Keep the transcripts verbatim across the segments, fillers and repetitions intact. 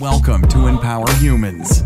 Welcome to Empower Humans.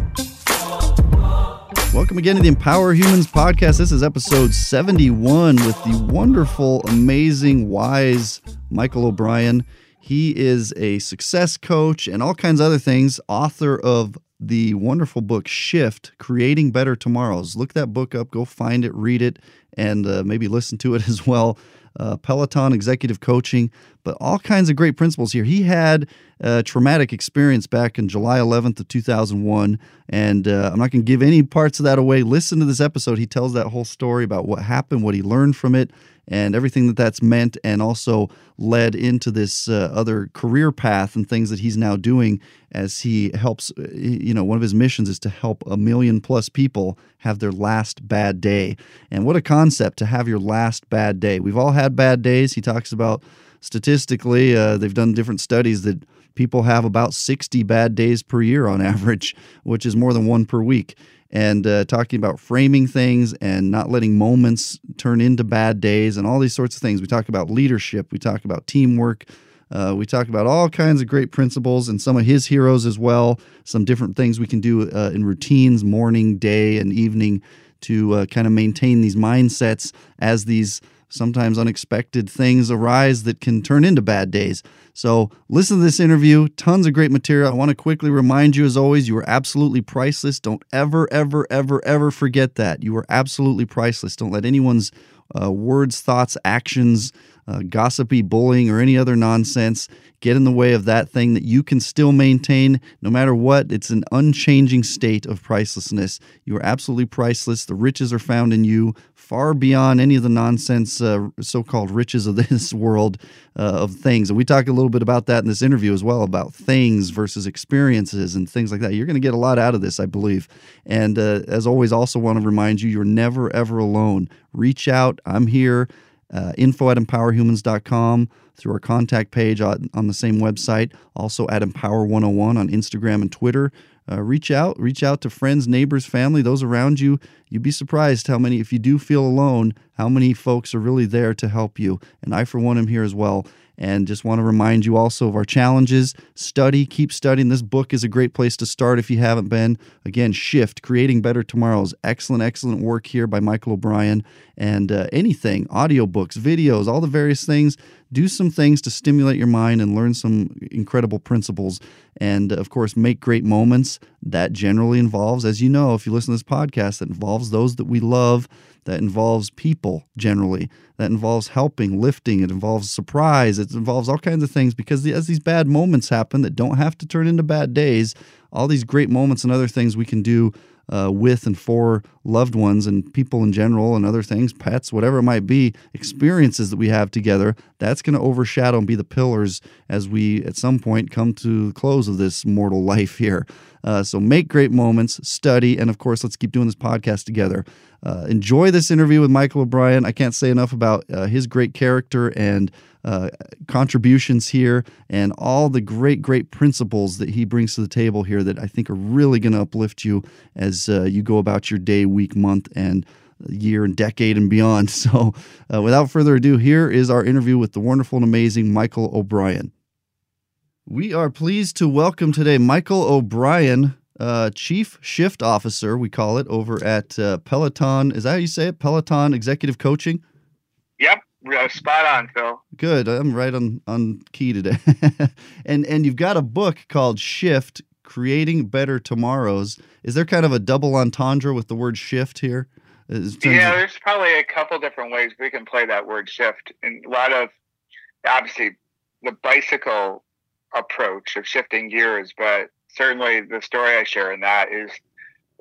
Welcome again to the Empower Humans podcast. This is episode seventy-one with the wonderful, amazing, wise Michael O'Brien. He is a success coach and all kinds of other things, author of the wonderful book, Shift, Creating Better Tomorrows. Look that book up, go find it, read it, and uh, maybe listen to it as well. Uh, Peloton executive coaching, but all kinds of great principles here. He had a traumatic experience back in July eleventh of two thousand one, and uh, I'm not going to give any parts of that away. Listen to this episode. He tells that whole story about what happened, what he learned from it, and everything that that's meant, and also led into this uh, other career path and things that he's now doing as he helps, you know, one of his missions is to help a million plus people have their last bad day. And what a concept to have your last bad day. We've all had bad days. He talks about statistically, uh, they've done different studies that people have about sixty bad days per year on average, which is more than one per week. And uh, talking about framing things and not letting moments turn into bad days and all these sorts of things. We talk about leadership. We talk about teamwork. Uh, we talk about all kinds of great principles and some of his heroes as well, some different things we can do uh, in routines, morning, day, and evening to uh, kind of maintain these mindsets as these sometimes unexpected things arise that can turn into bad days. So listen to this interview, tons of great material. I want to quickly remind you, as always, you are absolutely priceless. Don't ever, ever, ever, ever forget that. You are absolutely priceless. Don't let anyone's uh, words, thoughts, actions, uh, gossipy, bullying, or any other nonsense get in the way of that thing that you can still maintain no matter what. It's an unchanging state of pricelessness. You are absolutely priceless. The riches are found in you, far beyond any of the nonsense uh, so-called riches of this world uh, of things. And we talk a little bit about that in this interview as well, about things versus experiences and things like that. You're going to get a lot out of this, I believe. And uh, as always, also want to remind you, you're never, ever alone. Reach out. I'm here. Uh, info at empower humans dot com through our contact page on, on the same website, also at empower one oh one on Instagram and Twitter. Uh, reach out, reach out to friends, neighbors, family, those around you. You'd be surprised how many, if you do feel alone, how many folks are really there to help you. And I, for one, am here as well. And just want to remind you also of our challenges. Study, keep studying. This book is a great place to start if you haven't been. Again, Shift, Creating Better Tomorrows. Excellent, excellent work here by Michael O'Brien. And uh, anything, audiobooks, videos, all the various things. Do some things to stimulate your mind and learn some incredible principles. And, of course, make great moments. That generally involves, as you know, if you listen to this podcast, that involves those that we love. That involves people generally. That involves helping, lifting. It involves surprise. It involves all kinds of things because the, as these bad moments happen that don't have to turn into bad days, all these great moments and other things we can do uh, with and for loved ones and people in general and other things, pets, whatever it might be, experiences that we have together, that's going to overshadow and be the pillars as we at some point come to the close of this mortal life here. Uh, so make great moments, study, and of course, let's keep doing this podcast together. Uh, enjoy this interview with Michael O'Brien. I can't say enough about uh, his great character and uh, contributions here and all the great, great principles that he brings to the table here that I think are really going to uplift you as uh, you go about your day, week, month, and year and decade and beyond. So uh, without further ado, here is our interview with the wonderful and amazing Michael O'Brien. We are pleased to welcome today Michael O'Brien, uh, Chief Shift Officer, we call it, over at uh, Peloton. Is that how you say it? Peloton Executive Coaching? Yep. Spot on, Phil. Good. I'm right on, on key today. and and you've got a book called Shift, Creating Better Tomorrows. Is there kind of a double entendre with the word shift here? Yeah, of... there's probably a couple different ways we can play that word shift. And a lot of, obviously, the bicycle approach of shifting gears, but certainly the story I share in that is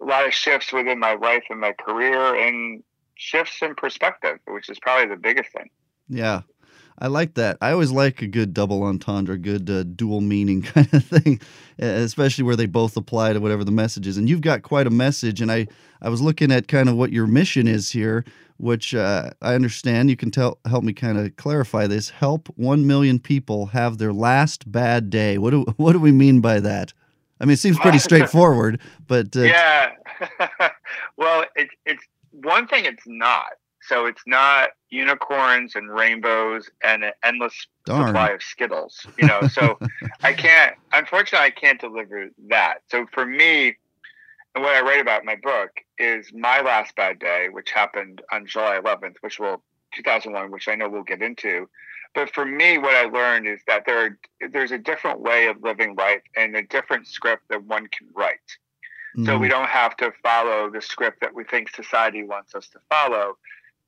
a lot of shifts within my life and my career and shifts in perspective, which is probably the biggest thing. Yeah, I like that. I always like a good double entendre, good uh, dual meaning kind of thing, especially where they both apply to whatever the message is. And you've got quite a message, and I, I was looking at kind of what your mission is here, which uh, I understand you can tell, help me kind of clarify this. Help one million people have their last bad day. What do what do we mean by that? I mean, it seems pretty straightforward, but uh, yeah. Well, it, it's one thing it's not. So it's not unicorns and rainbows and an endless Darn. supply of Skittles, you know. So I can't, unfortunately, I can't deliver that. So for me, and what I write about in my book is my last bad day, which happened on July eleventh, which will two thousand one, which I know we'll get into. But for me, what I learned is that there are, there's a different way of living life and a different script that one can write. Mm. So we don't have to follow the script that we think society wants us to follow.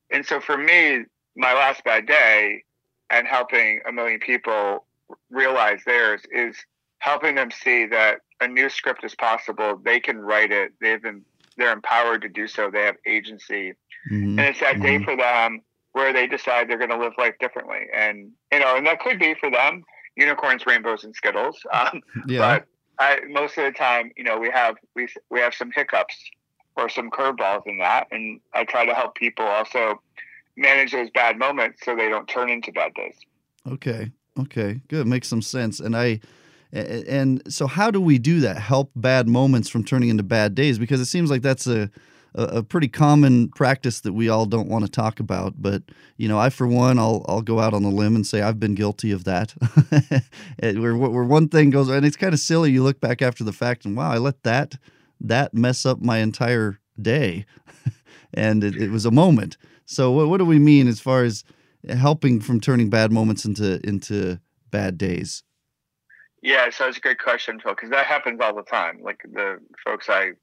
And so for me, my last bad day and helping a million people realize theirs is helping them see that a new script is possible. They can write it. They've been, they're empowered to do so. They have agency. Mm-hmm. And it's that day for them where they decide they're going to live life differently. And, you know, and that could be for them, unicorns, rainbows, and Skittles. Um, yeah. But I, most of the time, you know, we have, we, we have some hiccups or some curveballs in that. And I try to help people also manage those bad moments so they don't turn into bad days. Okay. Okay. Good. Makes some sense. And I, and so how do we do that? Help bad moments from turning into bad days? Because it seems like that's a, a pretty common practice that we all don't want to talk about. But, you know, I, for one, I'll, I'll go out on a limb and say I've been guilty of that. where, where one thing goes, and it's kind of silly. You look back after the fact and, wow, I let that that mess up my entire day. And it, it was a moment. So what, what do we mean as far as helping from turning bad moments into, into bad days? Yeah, so that's a great question, Phil, because that happens all the time. Like the folks I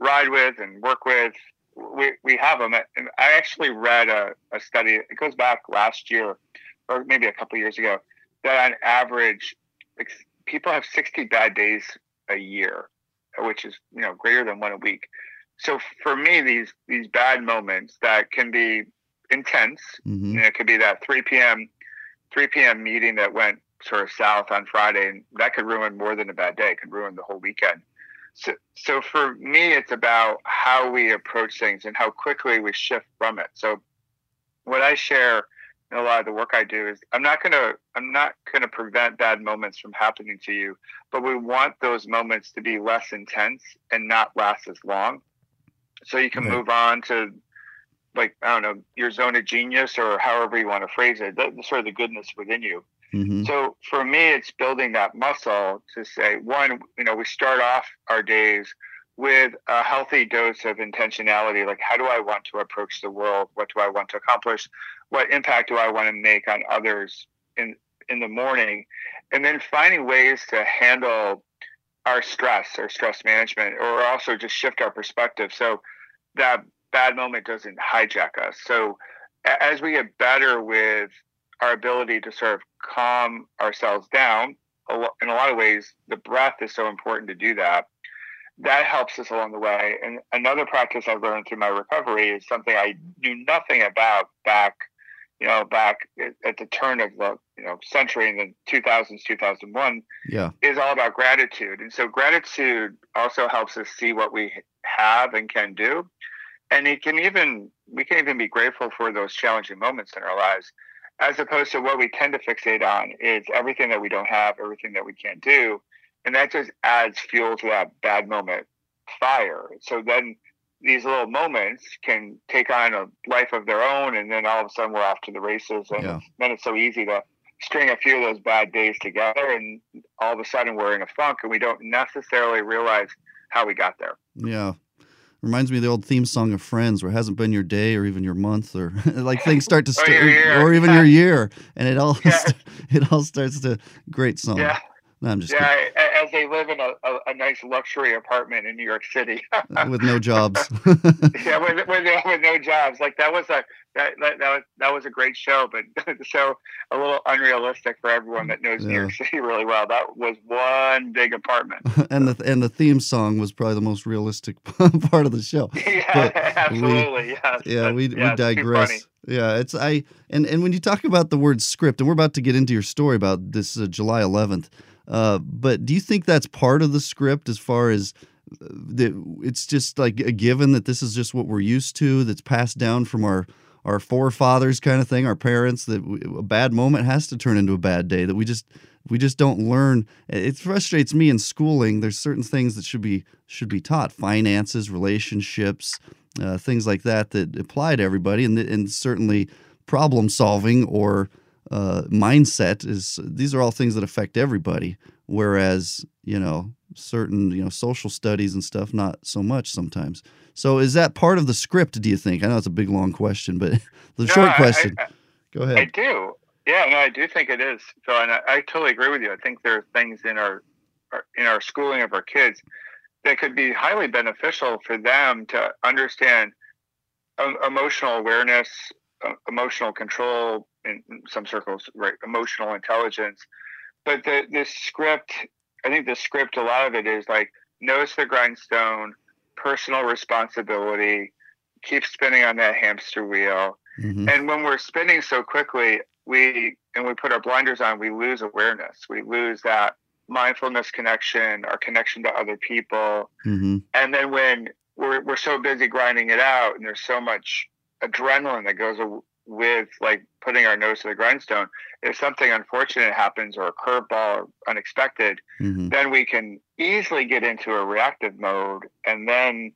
ride with and work with, we, we have them. And I actually read a, a study, it goes back last year, or maybe a couple of years ago, that on average, people have sixty bad days a year, which is, you know, greater than one a week. So for me, these these bad moments that can be intense, mm-hmm. you know, it could be that three p.m. meeting that went sort of south on Friday, and that could ruin more than a bad day. It could ruin the whole weekend. So, so for me, it's about how we approach things and how quickly we shift from it. So what I share in a lot of the work I do is I'm not going to, I'm not going to prevent bad moments from happening to you, but we want those moments to be less intense and not last as long. So you can mm-hmm. move on to, like, I don't know, your zone of genius, or however you want to phrase it, the, sort of the goodness within you. Mm-hmm. So for me, it's building that muscle to say, one, you know, we start off our days with a healthy dose of intentionality. Like, how do I want to approach the world? What do I want to accomplish? What impact do I want to make on others in, in the morning? And then finding ways to handle our stress or stress management, or also just shift our perspective so that bad moment doesn't hijack us. So as we get better with our ability to sort of calm ourselves down, in a lot of ways, the breath is so important to do that. That helps us along the way. And another practice I've learned through my recovery is something I knew nothing about back, you know, back at the turn of the you know century in the two thousands, two thousand one, yeah. is all about gratitude. And so gratitude also helps us see what we have and can do. And it can even, we can even be grateful for those challenging moments in our lives, as opposed to what we tend to fixate on is everything that we don't have, everything that we can't do. And that just adds fuel to that bad moment fire. So then these little moments can take on a life of their own. And then all of a sudden we're off to the races. And yeah. then it's so easy to string a few of those bad days together. And all of a sudden we're in a funk and we don't necessarily realize how we got there. Yeah. Reminds me of the old theme song of Friends, where it hasn't been your day or even your month, or like things start to, st- or, your year. or even your year, and it all yeah. st- it all starts to great song. Yeah, no, I'm just yeah. kidding. As they live in a, a, a nice luxury apartment in New York City with no jobs. yeah, with, with, with no jobs. Like that was a that that, that, was, that was a great show, but the show a little unrealistic for everyone that knows yeah. New York City really well. That was one big apartment. and the and the theme song was probably the most realistic part of the show. Yeah, but absolutely. We, yes, yeah, but, we yeah, we digress. Yeah, it's I and and when you talk about the word script, and we're about to get into your story about this uh, July eleventh. Uh, but do you think that's part of the script, as far as that it's just like a given that this is just what we're used to, that's passed down from our, our forefathers kind of thing, our parents, that we, a bad moment has to turn into a bad day, that we just, we just don't learn. It frustrates me in schooling. There's certain things that should be, should be taught: finances, relationships, uh, things like that that apply to everybody. And, and certainly problem solving or uh, mindset is, these are all things that affect everybody. Whereas, you know, certain, you know, social studies and stuff, not so much sometimes. So is that part of the script, do you think? I know it's a big, long question, but the no, short question. I, I, Go ahead. I do. Yeah, no, I do think it is. So, and I, I totally agree with you. I think there are things in our, our in our schooling of our kids that could be highly beneficial for them to understand um, emotional awareness, uh, emotional control, in, in some circles, right? Emotional intelligence. But the, this script, I think the script, a lot of it is like, notice the grindstone, personal responsibility, keep spinning on that hamster wheel. Mm-hmm. And when we're spinning so quickly, we and we put our blinders on, we lose awareness. We lose that mindfulness connection, our connection to other people. Mm-hmm. And then when we're, we're so busy grinding it out, and there's so much adrenaline that goes with like putting our nose to the grindstone, if something unfortunate happens or a curveball or unexpected, mm-hmm. then we can easily get into a reactive mode. And then,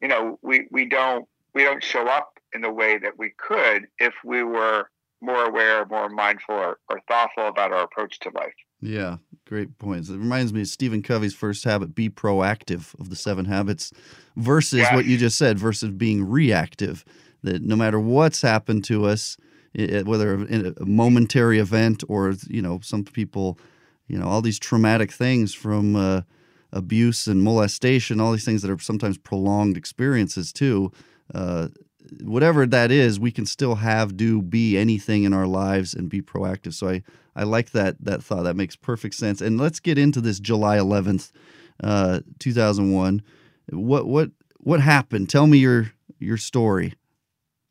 you know, we, we don't, we don't show up in the way that we could if we were more aware, more mindful, or, or thoughtful about our approach to life. Yeah, great points. It reminds me of Stephen Covey's first habit, be proactive, of the seven habits, versus yes. what you just said, versus being reactive, that no matter what's happened to us, it, whether in a momentary event or, you know, some people, you know, all these traumatic things from uh, abuse and molestation, all these things that are sometimes prolonged experiences too, uh, whatever that is, we can still have, do, be anything in our lives and be proactive. So I, I like that that thought. That makes perfect sense. And let's get into this July eleventh, uh, two thousand one. What what what happened? Tell me your your story.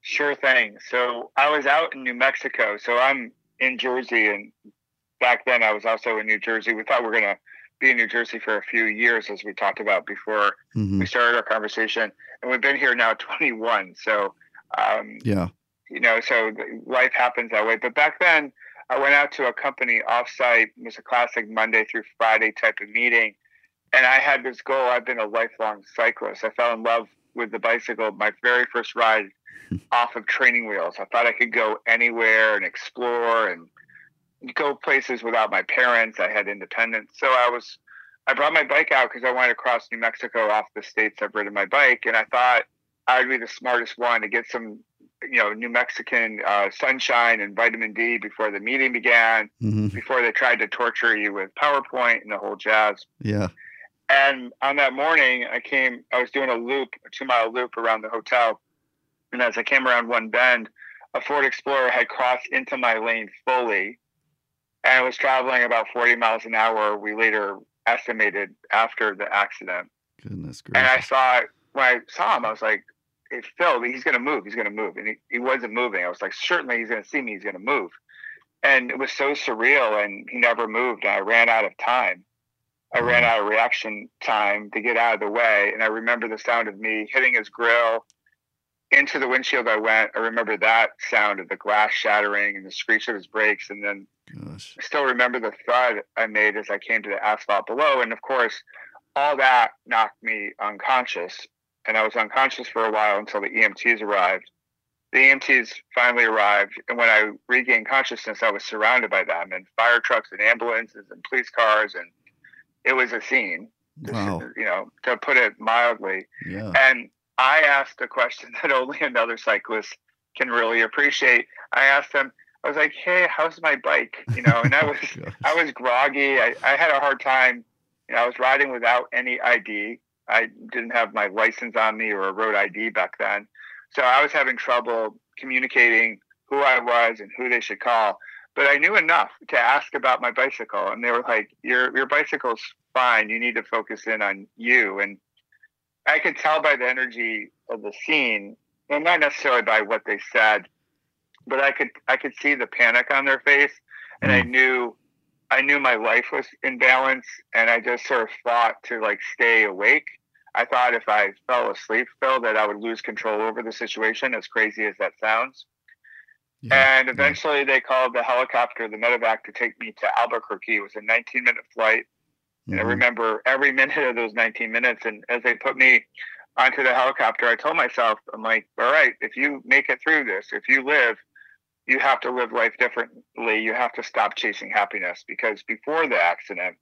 Sure thing. So I was out in New Mexico. So I'm in Jersey, and back then I was also in New Jersey. We thought we were going to be in New Jersey for a few years, as we talked about before mm-hmm. we started our conversation. And we've been here now twenty-one. So, um, yeah, you know, so life happens that way. But back then I went out to a company offsite. It was a classic Monday through Friday type of meeting. And I had this goal. I've been a lifelong cyclist. I fell in love with the bicycle. My very first ride off of training wheels. I thought I could go anywhere and explore and go places without my parents. I had independence. So I was, I brought my bike out because I wanted to cross New Mexico off the states I've ridden my bike. And I thought I'd be the smartest one to get some, you know, New Mexican uh, sunshine and vitamin D before the meeting began, mm-hmm. before they tried to torture you with PowerPoint and the whole jazz. Yeah. And on that morning I came, I was doing a loop, a two mile loop around the hotel. And as I came around one bend, a Ford Explorer had crossed into my lane fully. And I was traveling about forty miles an hour. We later estimated after the accident. Goodness gracious. And I saw, when I saw him, I was like, hey, Phil, he's going to move. He's going to move. And he, he wasn't moving. I was like, certainly he's going to see me. He's going to move. And it was so surreal. And he never moved. And I ran out of time. I ran out of reaction time to get out of the way. And I remember the sound of me hitting his grill. Into the windshield I went. I remember that sound of the glass shattering and the screech of his brakes. And then Gosh. I still remember the thud I made as I came to the asphalt below. And, of course, all that knocked me unconscious. And I was unconscious for a while until the E M Ts arrived. The E M Ts finally arrived. And when I regained consciousness, I was surrounded by them and fire trucks and ambulances and police cars. And it was a scene, wow. you know, to put it mildly. Yeah. And I asked a question that only another cyclist can really appreciate. I asked them, I was like, hey, how's my bike? You know, and I was, oh, I was groggy. I, I had a hard time. You know, I was riding without any I D. I didn't have my license on me or a road I D back then. So I was having trouble communicating who I was and who they should call. But I knew enough to ask about my bicycle. And they were like, your, your bicycle's fine. You need to focus in on you. And I could tell by the energy of the scene, and not necessarily by what they said, but I could I could see the panic on their face, and I knew I knew my life was in balance, and I just sort of fought to like stay awake. I thought if I fell asleep, Phil, that I would lose control over the situation, as crazy as that sounds. Yeah, and eventually yeah. they called the helicopter, the medevac, to take me to Albuquerque. It was a nineteen-minute flight. And I remember every minute of those nineteen minutes. And as they put me onto the helicopter, I told myself, I'm like, all right, if you make it through this, if you live, you have to live life differently. You have to stop chasing happiness, because before the accident,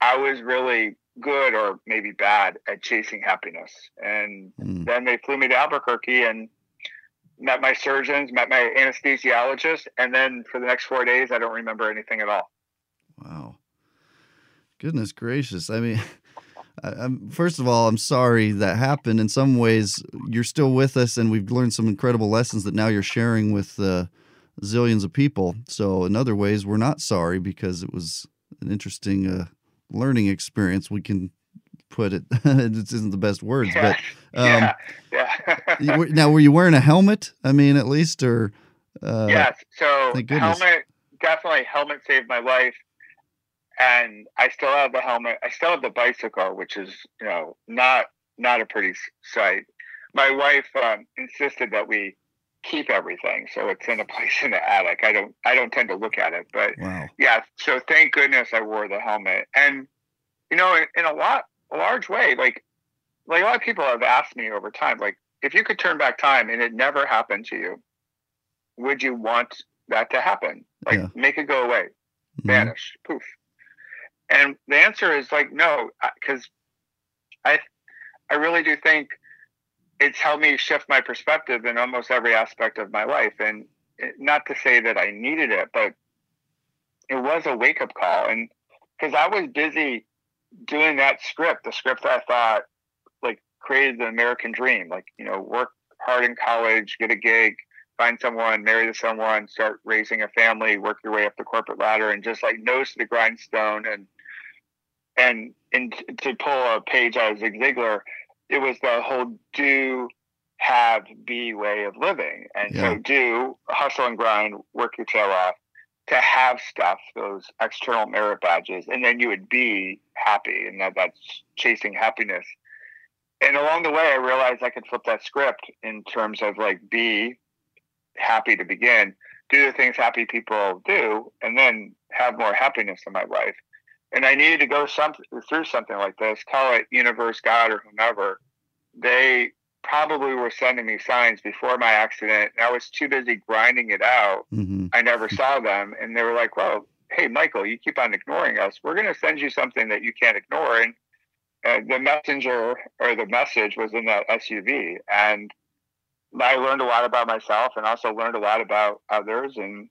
I was really good or maybe bad at chasing happiness. And mm. then they flew me to Albuquerque and met my surgeons, met my anesthesiologist. And then for the next four days, I don't remember anything at all. Wow. Goodness gracious. I mean, I'm, first of all, I'm sorry that happened. In some ways, you're still with us, and we've learned some incredible lessons that now you're sharing with uh, zillions of people. So in other ways, we're not sorry, because it was an interesting uh, learning experience. We can put it. It isn't the best words, yeah, but um, yeah, yeah. were, now, were you wearing a helmet? I mean, at least, or uh, yes. So helmet, definitely, helmet saved my life. And I still have the helmet. I still have the bicycle, which is, you know, not not a pretty sight. My wife um, insisted that we keep everything, so it's in a place in the attic. I don't I don't tend to look at it, but wow. yeah. So thank goodness I wore the helmet. And you know, in, in a lot a large way, like like a lot of people have asked me over time, like, if you could turn back time and it never happened to you, would you want that to happen? Like, yeah. make it go away, mm-hmm. vanish, poof. And the answer is like, no, because I I really do think it's helped me shift my perspective in almost every aspect of my life. And not to say that I needed it, but it was a wake-up call. And because I was busy doing that script, the script I thought, like, created the American dream, like, you know, work hard in college, get a gig, find someone, marry to someone, start raising a family, work your way up the corporate ladder, and just like nose to the grindstone. And And and to pull a page out of Zig Ziglar, it was the whole do, have, be way of living. And yeah. so do, hustle and grind, work your tail off, to have stuff, those external merit badges, and then you would be happy. And that, that's chasing happiness. And along the way, I realized I could flip that script in terms of like be happy to begin, do the things happy people do, and then have more happiness in my life. And I needed to go some, through something like this, call it universe, God, or whomever. They probably were sending me signs before my accident, and I was too busy grinding it out. Mm-hmm. I never saw them. And they were like, well, hey, Michael, you keep on ignoring us. We're going to send you something that you can't ignore. And uh, the messenger or the message was in that S U V. And I learned a lot about myself, and also learned a lot about others, and,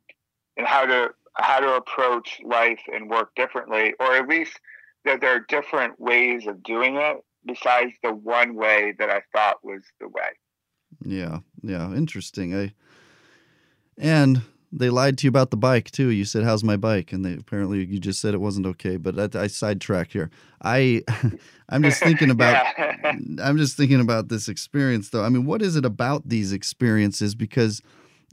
and how to, how to approach life and work differently, or at least that there are different ways of doing it besides the one way that I thought was the way. Yeah. Yeah. Interesting. I, and they lied to you about the bike too. You said, how's my bike? And they, apparently you just said it wasn't okay, but I, I sidetrack here. I, I'm just thinking about, yeah. I'm just thinking about this experience though. I mean, what is it about these experiences? Because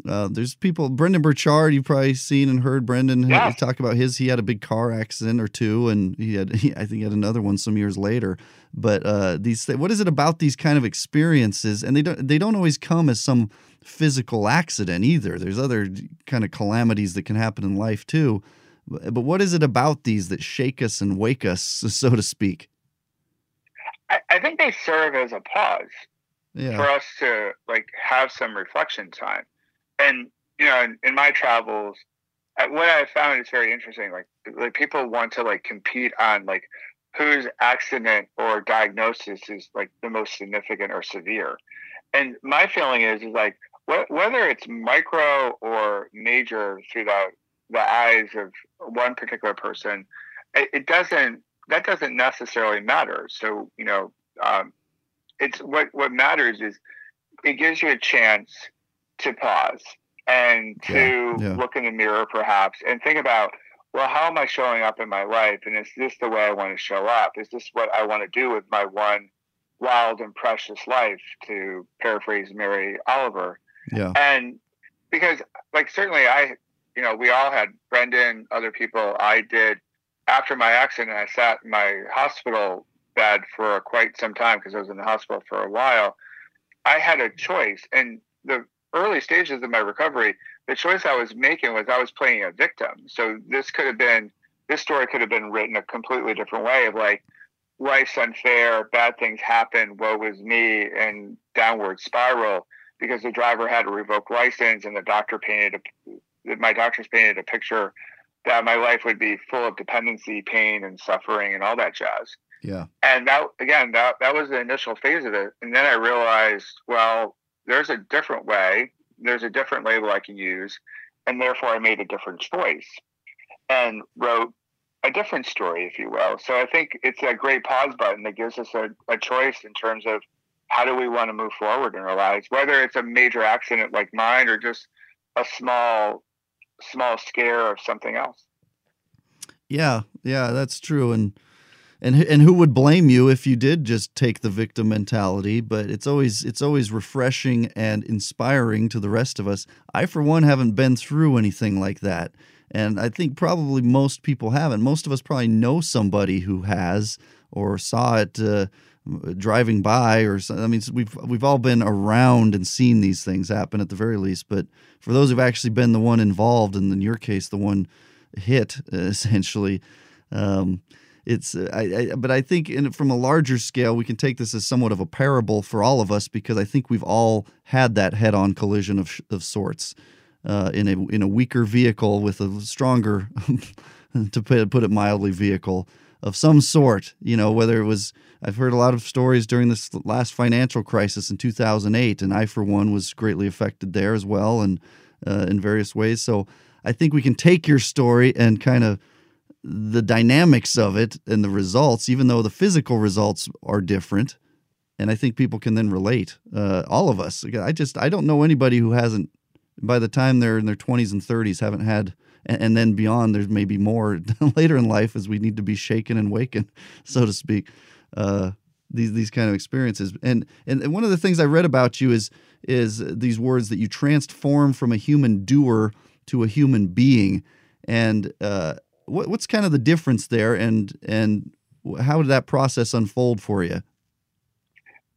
Uh, there's people, Brendan Burchard, you've probably seen and heard Brendan yeah. talk about his, he had a big car accident or two, and he had, he, I think he had another one some years later, but uh, these, what is it about these kind of experiences? And they don't, they don't always come as some physical accident either. There's other kind of calamities that can happen in life too, but what is it about these that shake us and wake us, so to speak? I, I think they serve as a pause yeah. for us to like have some reflection time. And, you know, in, in my travels, what I found is very interesting. Like, like people want to, like, compete on, like, whose accident or diagnosis is, like, the most significant or severe. And my feeling is, is like, wh- whether it's micro or major through the, the eyes of one particular person, it, it doesn't, that doesn't necessarily matter. So, you know, um, it's what, what matters is it gives you a chance to pause and to yeah, yeah. look in the mirror perhaps and think about, well, how am I showing up in my life? And is this the way I want to show up? Is this what I want to do with my one wild and precious life, to paraphrase Mary Oliver? Yeah. And because like, certainly I, you know, we all had, Brendan, other people, I did. After my accident, I sat in my hospital bed for quite some time because I was in the hospital for a while. I had a choice, and the early stages of my recovery, the choice I was making was I was playing a victim. So this could have been, this story could have been written a completely different way of like, life's unfair, bad things happen, woe is me, and downward spiral, because the driver had a revoked license and the doctor painted a, my doctors painted a picture that my life would be full of dependency, pain, and suffering, and all that jazz. Yeah. And that, again, that, that was the initial phase of it. And then I realized, well, there's a different way. There's a different label I can use. And therefore I made a different choice and wrote a different story, if you will. So I think it's a great pause button that gives us a, a choice in terms of how do we want to move forward in our lives, whether it's a major accident like mine or just a small, small scare of something else. Yeah. Yeah, that's true. And, And and who would blame you if you did just take the victim mentality? But it's always it's always refreshing and inspiring to the rest of us. I, for one, haven't been through anything like that, and I think probably most people haven't. Most of us probably know somebody who has or saw it uh, driving by, or I mean, we've we've all been around and seen these things happen at the very least. But for those who've actually been the one involved, and in your case, the one hit uh, essentially. Um, It's, uh, I, I, but I think in, from a larger scale, we can take this as somewhat of a parable for all of us, because I think we've all had that head-on collision of sh- of sorts uh, in a in a weaker vehicle with a stronger, to put it mildly, vehicle of some sort. You know, whether it was, I've heard a lot of stories during this last financial crisis in two thousand eight, and I, for one, was greatly affected there as well, and uh, in various ways. So I think we can take your story and kind of the dynamics of it and the results, even though the physical results are different. And I think people can then relate, uh, all of us. I just, I don't know anybody who hasn't, by the time they're in their twenties and thirties, haven't had, and, and then beyond, there's maybe more later in life as we need to be shaken and wakened, so to speak, uh, these, these kind of experiences. And, and one of the things I read about you is, is these words that you transform from a human doer to a human being. And, uh, what's kind of the difference there, and and how did that process unfold for you?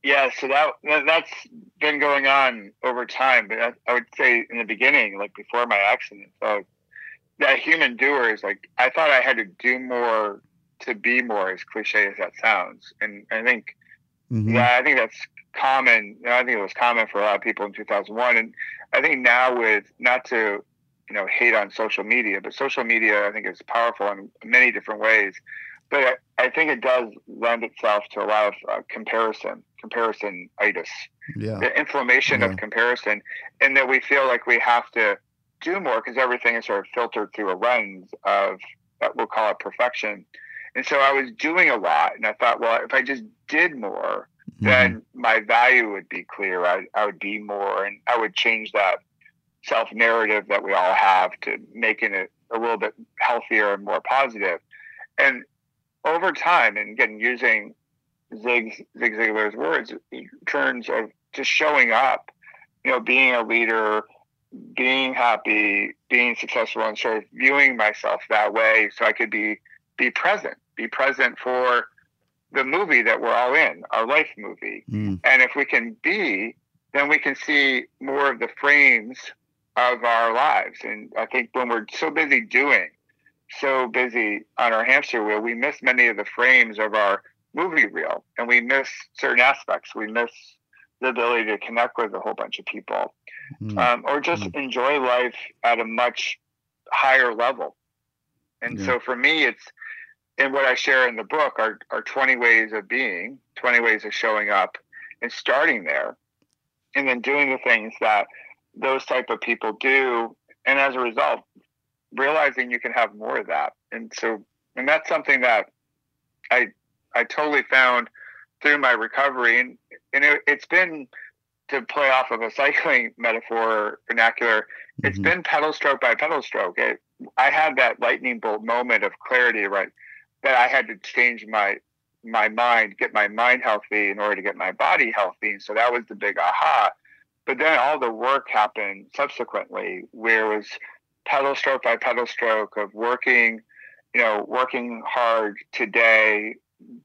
Yeah, so that that's been going on over time, but I, I would say in the beginning, like before my accident, so that human doer is like, I thought I had to do more to be more, as cliche as that sounds, and I think mm-hmm. yeah, I think that's common. I think it was common for a lot of people in two thousand one, and I think now with not to. You know, hate on social media, but social media, I think, is powerful in many different ways. But I, I think it does lend itself to a lot of uh, comparison, comparison-itis, yeah. the inflammation yeah. of comparison, and that we feel like we have to do more because everything is sort of filtered through a lens of, we'll call it perfection. And so I was doing a lot, and I thought, well, if I just did more, mm-hmm. then my value would be clear. I, I would be more, and I would change that self-narrative that we all have to making it a little bit healthier and more positive. And over time, and again, using Zig, Zig Ziglar's words in terms of just showing up, you know, being a leader, being happy, being successful, and sort of viewing myself that way so I could be, be present, be present for the movie that we're all in, our life movie. Mm. And if we can be, then we can see more of the frames of our lives. And I think when we're so busy doing, so busy on our hamster wheel, we miss many of the frames of our movie reel, and we miss certain aspects. We miss the ability to connect with a whole bunch of people, mm. um, or just mm. enjoy life at a much higher level. And yeah. so for me, it's, and what I share in the book are, are twenty ways of being, twenty ways of showing up, and starting there, and then doing the things that those type of people do, and as a result, realizing you can have more of that. And so, and that's something that I I totally found through my recovery. And, and it, it's been, to play off of a cycling metaphor, vernacular, it's mm-hmm. been pedal stroke by pedal stroke. It, I had that lightning bolt moment of clarity, right, that I had to change my my mind, get my mind healthy in order to get my body healthy. And so that was the big aha. But then all the work happened subsequently, where it was pedal stroke by pedal stroke of working, you know, working hard today,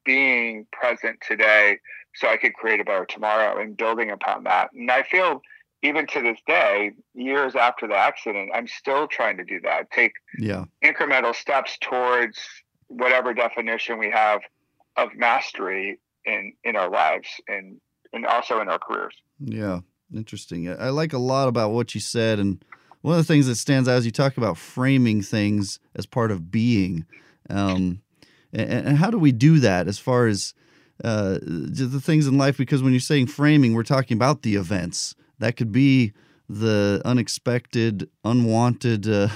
being present today, so I could create a better tomorrow, and building upon that. And I feel even to this day, years after the accident, I'm still trying to do that. Take yeah. incremental steps towards whatever definition we have of mastery in, in our lives and, and also in our careers. Yeah. Interesting. I like a lot about what you said. And one of the things that stands out is you talk about framing things as part of being. Um, and, and how do we do that as far as uh, the things in life? Because when you're saying framing, we're talking about the events. That could be the unexpected, unwanted uh,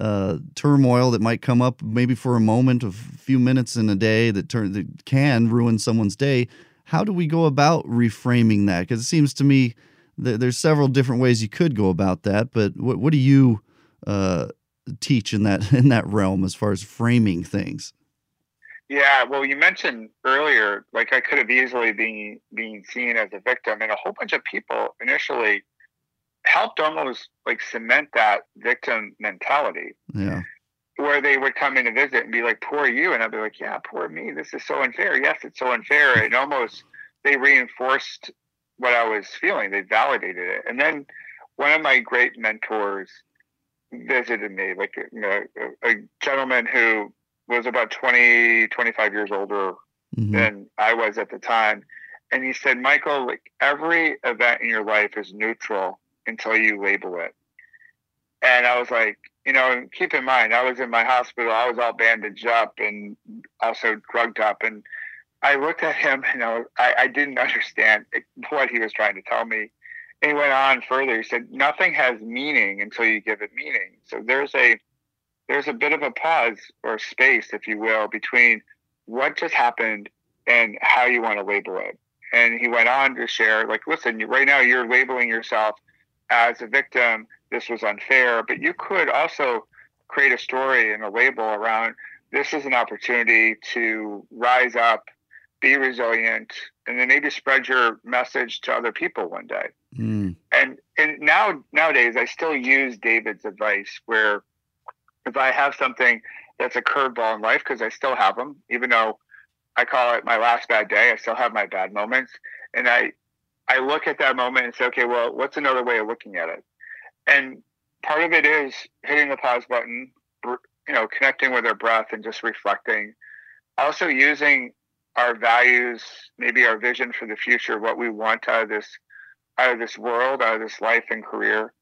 uh, turmoil that might come up maybe for a moment, a few minutes in a day that, turn, that can ruin someone's day. How do we go about reframing that? Because it seems to me that there's several different ways you could go about that, but what, what do you uh, teach in that in that realm as far as framing things? Yeah, well, you mentioned earlier, like I could have easily been being seen as a victim, and a whole bunch of people initially helped almost like cement that victim mentality. Yeah. Where they would come in to visit and be like, poor you. And I'd be like, yeah, poor me. This is so unfair. Yes, it's so unfair. And almost they reinforced what I was feeling. They validated it. And then one of my great mentors visited me, like you know, a, a gentleman who was about twenty, twenty-five years older mm-hmm. than I was at the time. And he said, Michael, like every event in your life is neutral until you label it. And I was like, you know, keep in mind, I was in my hospital. I was all bandaged up and also drugged up. And I looked at him, and I, was, I, I didn't understand what he was trying to tell me. And he went on further. He said, nothing has meaning until you give it meaning. So there's a there's a bit of a pause or space, if you will, between what just happened and how you want to label it. And he went on to share, like, listen, right now you're labeling yourself as a victim. This was unfair, but you could also create a story and a label around this is an opportunity to rise up, be resilient, and then maybe spread your message to other people one day. Mm. And and now nowadays, I still use David's advice where if I have something that's a curveball in life, because I still have them, even though I call it my last bad day, I still have my bad moments. And I, I look at that moment and say, okay, well, what's another way of looking at it? And part of it is hitting the pause button, you know, connecting with our breath and just reflecting. Also using our values, maybe our vision for the future, what we want out of this, out of this world, out of this life and career.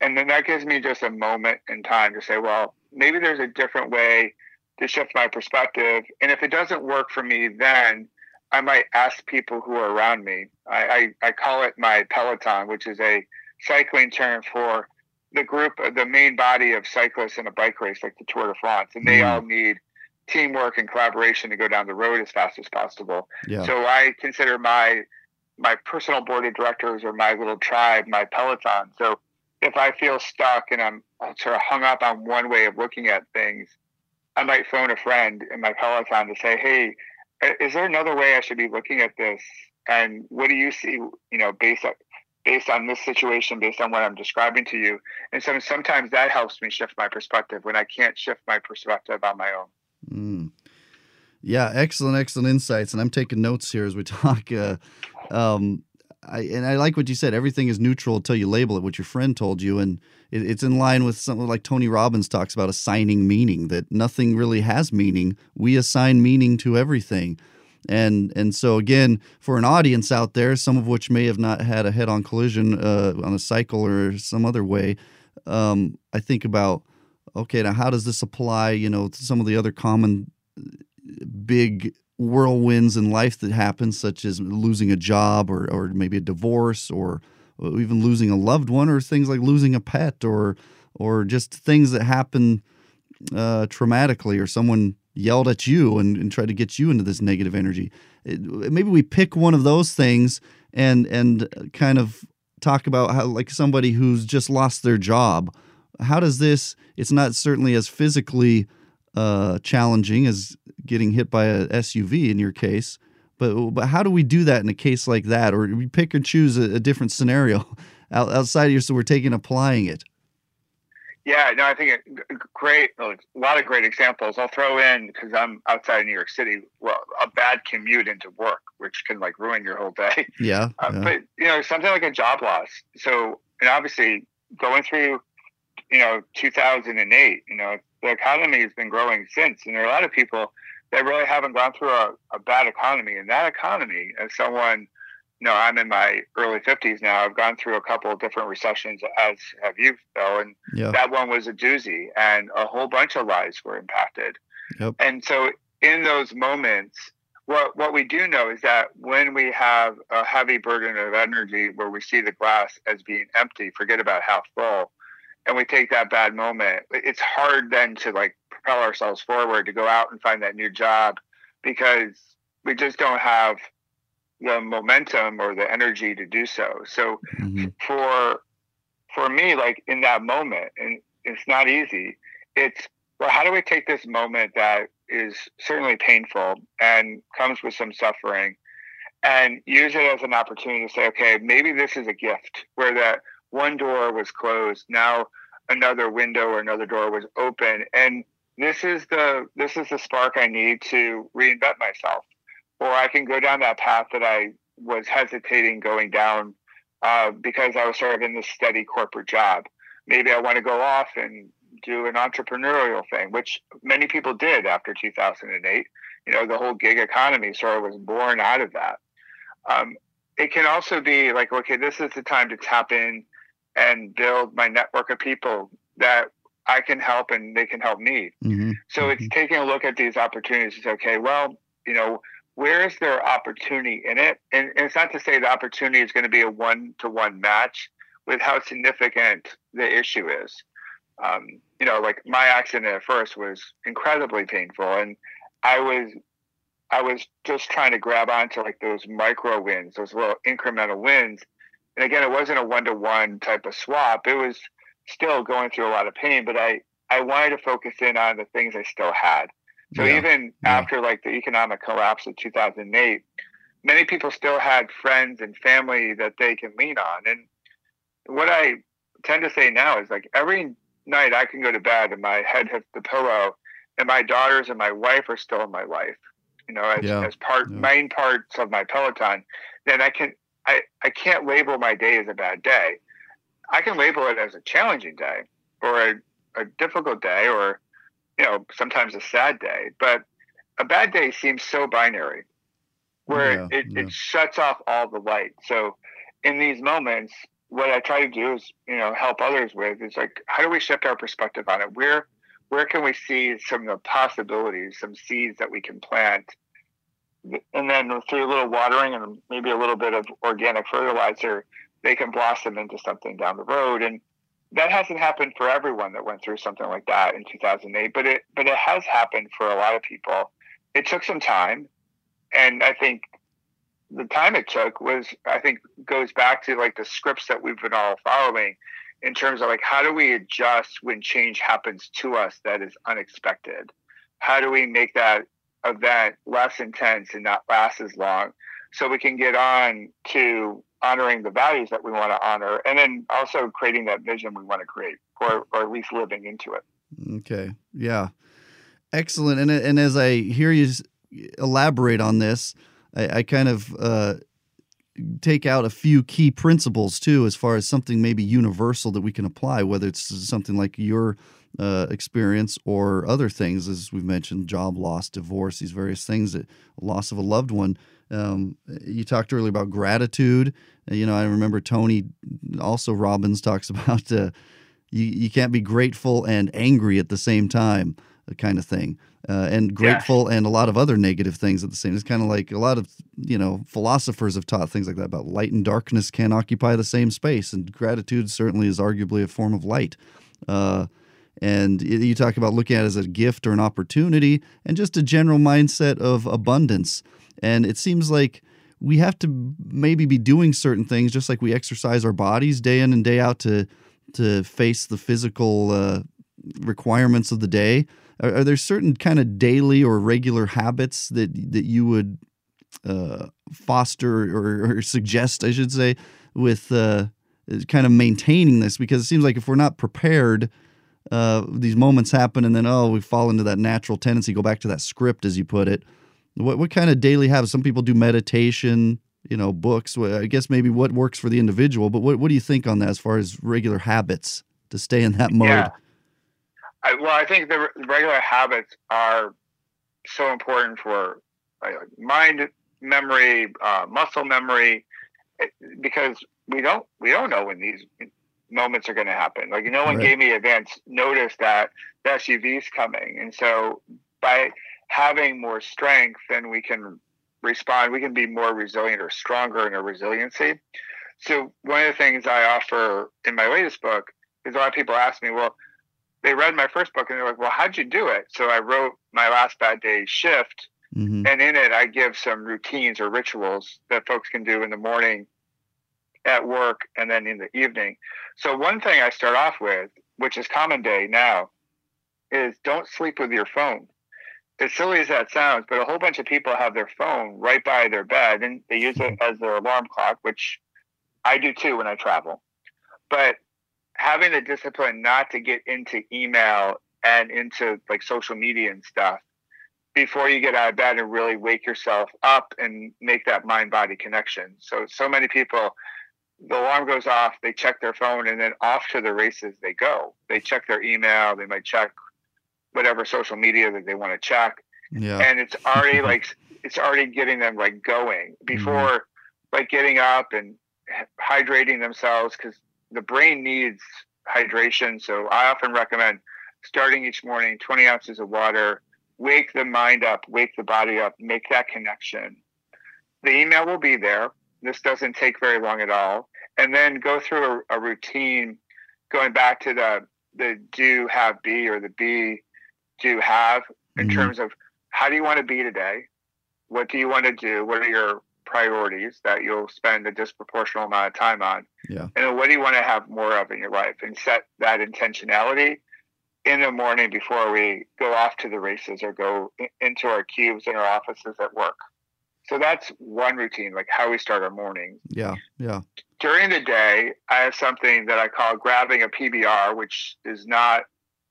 And then that gives me just a moment in time to say, well, maybe there's a different way to shift my perspective. And if it doesn't work for me, then I might ask people who are around me. I, I, I call it my Peloton, which is a cycling term for the group, the main body of cyclists in a bike race, like the Tour de France, and they all need teamwork and collaboration to go down the road as fast as possible. Yeah. So I consider my my personal board of directors or my little tribe, my Peloton. So if I feel stuck and I'm sort of hung up on one way of looking at things, I might phone a friend in my Peloton to say, hey, is there another way I should be looking at this? And what do you see, you know, based on, based on this situation, based on what I'm describing to you. And so sometimes that helps me shift my perspective when I can't shift my perspective on my own. Mm. Yeah. Excellent, excellent insights. And I'm taking notes here as we talk. Uh, um, I, and I like what you said, everything is neutral until you label it, what your friend told you. And it, it's in line with something like Tony Robbins talks about assigning meaning, that nothing really has meaning. We assign meaning to everything. And and so, again, for an audience out there, some of which may have not had a head-on collision uh, on a cycle or some other way, um, I think about, okay, now how does this apply, you know, to some of the other common big whirlwinds in life that happen, such as losing a job or, or maybe a divorce or even losing a loved one or things like losing a pet or, or just things that happen uh, traumatically or someone yelled at you and, and tried to get you into this negative energy. It, maybe we pick one of those things and and kind of talk about how, like somebody who's just lost their job, how does this, it's not certainly as physically uh, challenging as getting hit by a S U V in your case, but, but how do we do that in a case like that? Or we pick or choose a, a different scenario out, outside of here so we're taking applying it. Yeah, no, I think a great, a lot of great examples. I'll throw in, because I'm outside of New York City, well, a bad commute into work, which can like ruin your whole day. Yeah, uh, yeah. But, you know, something like a job loss. So, and obviously going through, you know, two thousand eight, you know, the economy has been growing since. And there are a lot of people they really haven't gone through a, a bad economy. And that economy, as someone, you know, I'm in my early fifties now, I've gone through a couple of different recessions, as have you, Phil, and yeah. that one was a doozy, and a whole bunch of lives were impacted. Yep. And so in those moments, what what we do know is that when we have a heavy burden of energy where we see the glass as being empty, forget about half full, and we take that bad moment, it's hard then to like propel ourselves forward to go out and find that new job, because we just don't have the momentum or the energy to do so. So mm-hmm. for for me, like in that moment, and it's not easy, it's, well, how do we take this moment that is certainly painful and comes with some suffering, and use it as an opportunity to say, okay, maybe this is a gift, where that one door was closed, now another window or another door was open, and this is the this is the spark I need to reinvent myself, or I can go down that path that I was hesitating going down uh, because I was sort of in this steady corporate job. Maybe I want to go off and do an entrepreneurial thing, which many people did after two thousand eight. You know, the whole gig economy sort of was born out of that. Um, it can also be like, okay, this is the time to tap in and build my network of people that I can help and they can help me. Mm-hmm. So it's taking a look at these opportunities. It's okay, well, you know, where is there opportunity in it? And, and it's not to say the opportunity is going to be a one-to-one match with how significant the issue is. Um, you know, like my accident at first was incredibly painful, and I was, I was just trying to grab onto like those micro wins, those little incremental wins. And again, it wasn't a one-to-one type of swap. It was still going through a lot of pain, but I, I wanted to focus in on the things I still had. So yeah. even yeah. after like the economic collapse of two thousand eight, many people still had friends and family that they can lean on. And what I tend to say now is like every night I can go to bed and my head hits the pillow and my daughters and my wife are still in my life, you know, as, yeah. as part yeah. main parts of my Peloton. Then I can, I, I can't label my day as a bad day. I can label it as a challenging day or a, a difficult day, or, you know, sometimes a sad day, but a bad day seems so binary where yeah, it, yeah. it shuts off all the light. So in these moments, what I try to do is, you know, help others with is like, how do we shift our perspective on it? Where, where can we see some of the possibilities, some seeds that we can plant? And then through a little watering and maybe a little bit of organic fertilizer, they can blossom into something down the road. And that hasn't happened for everyone that went through something like that in two thousand eight, but it, but it has happened for a lot of people. It took some time. And I think the time it took was, I think, goes back to like the scripts that we've been all following in terms of like, how do we adjust when change happens to us that is unexpected? How do we make that event less intense and not last as long so we can get on to honoring the values that we want to honor, and then also creating that vision we want to create, or, or at least living into it. Okay. Yeah. Excellent. And, and as I hear you elaborate on this, I, I kind of uh, take out a few key principles too, as far as something maybe universal that we can apply, whether it's something like your uh, experience or other things, as we've mentioned, job loss, divorce, these various things, that loss of a loved one. Um, you talked earlier about gratitude. You know, I remember Tony, also Robbins, talks about uh, you, you can't be grateful and angry at the same time, kind of thing, uh, and grateful yeah. and a lot of other negative things at the same time. It's kind of like a lot of, you know, philosophers have taught things like that about light and darkness can't occupy the same space, and gratitude certainly is arguably a form of light. Uh, and you talk about looking at it as a gift or an opportunity, and just a general mindset of abundance. And it seems like we have to maybe be doing certain things, just like we exercise our bodies day in and day out to to face the physical uh, requirements of the day. Are, are there certain kind of daily or regular habits that that you would uh, foster or, or suggest, I should say, with uh, kind of maintaining this? Because it seems like if we're not prepared, uh, these moments happen, and then, oh, we fall into that natural tendency, go back to that script, as you put it. What what kind of daily habits? Some people do meditation, you know, books. I guess maybe what works for the individual, but what, what do you think on that as far as regular habits to stay in that mode? Yeah. I, well, I think the regular habits are so important for uh, mind memory, uh, muscle memory, because we don't we don't know when these moments are going to happen. Like, no one right. gave me advance notice that the S U V is coming, and so by having more strength, then we can respond. We can be more resilient or stronger in our resiliency. So one of the things I offer in my latest book is a lot of people ask me, well, they read my first book and they're like, well, how'd you do it? So I wrote My Last Bad Day Shift. Mm-hmm. And in it, I give some routines or rituals that folks can do in the morning, at work, and then in the evening. So one thing I start off with, which is common day now, is don't sleep with your phone. As silly as that sounds, but a whole bunch of people have their phone right by their bed, and they use it as their alarm clock, which I do too when I travel. But having the discipline not to get into email and into like social media and stuff before you get out of bed and really wake yourself up and make that mind-body connection. So, so many people, the alarm goes off, they check their phone, and then off to the races they go. They check their email, they might check whatever social media that they want to check. Yeah. And it's already like, it's already getting them like going before mm-hmm. like getting up and hydrating themselves, because the brain needs hydration. So I often recommend starting each morning, twenty ounces of water, wake the mind up, wake the body up, make that connection. The email will be there. This doesn't take very long at all. And then go through a, a routine, going back to the, the do, have, be, or the be, do, have, in mm-hmm. terms of how do you want to be today? What do you want to do? What are your priorities that you'll spend a disproportionate amount of time on? Yeah. And then what do you want to have more of in your life? And set that intentionality in the morning before we go off to the races or go in, into our cubes in our offices at work. So that's one routine, like how we start our morning. Yeah, yeah. During the day, I have something that I call grabbing a P B R, which is not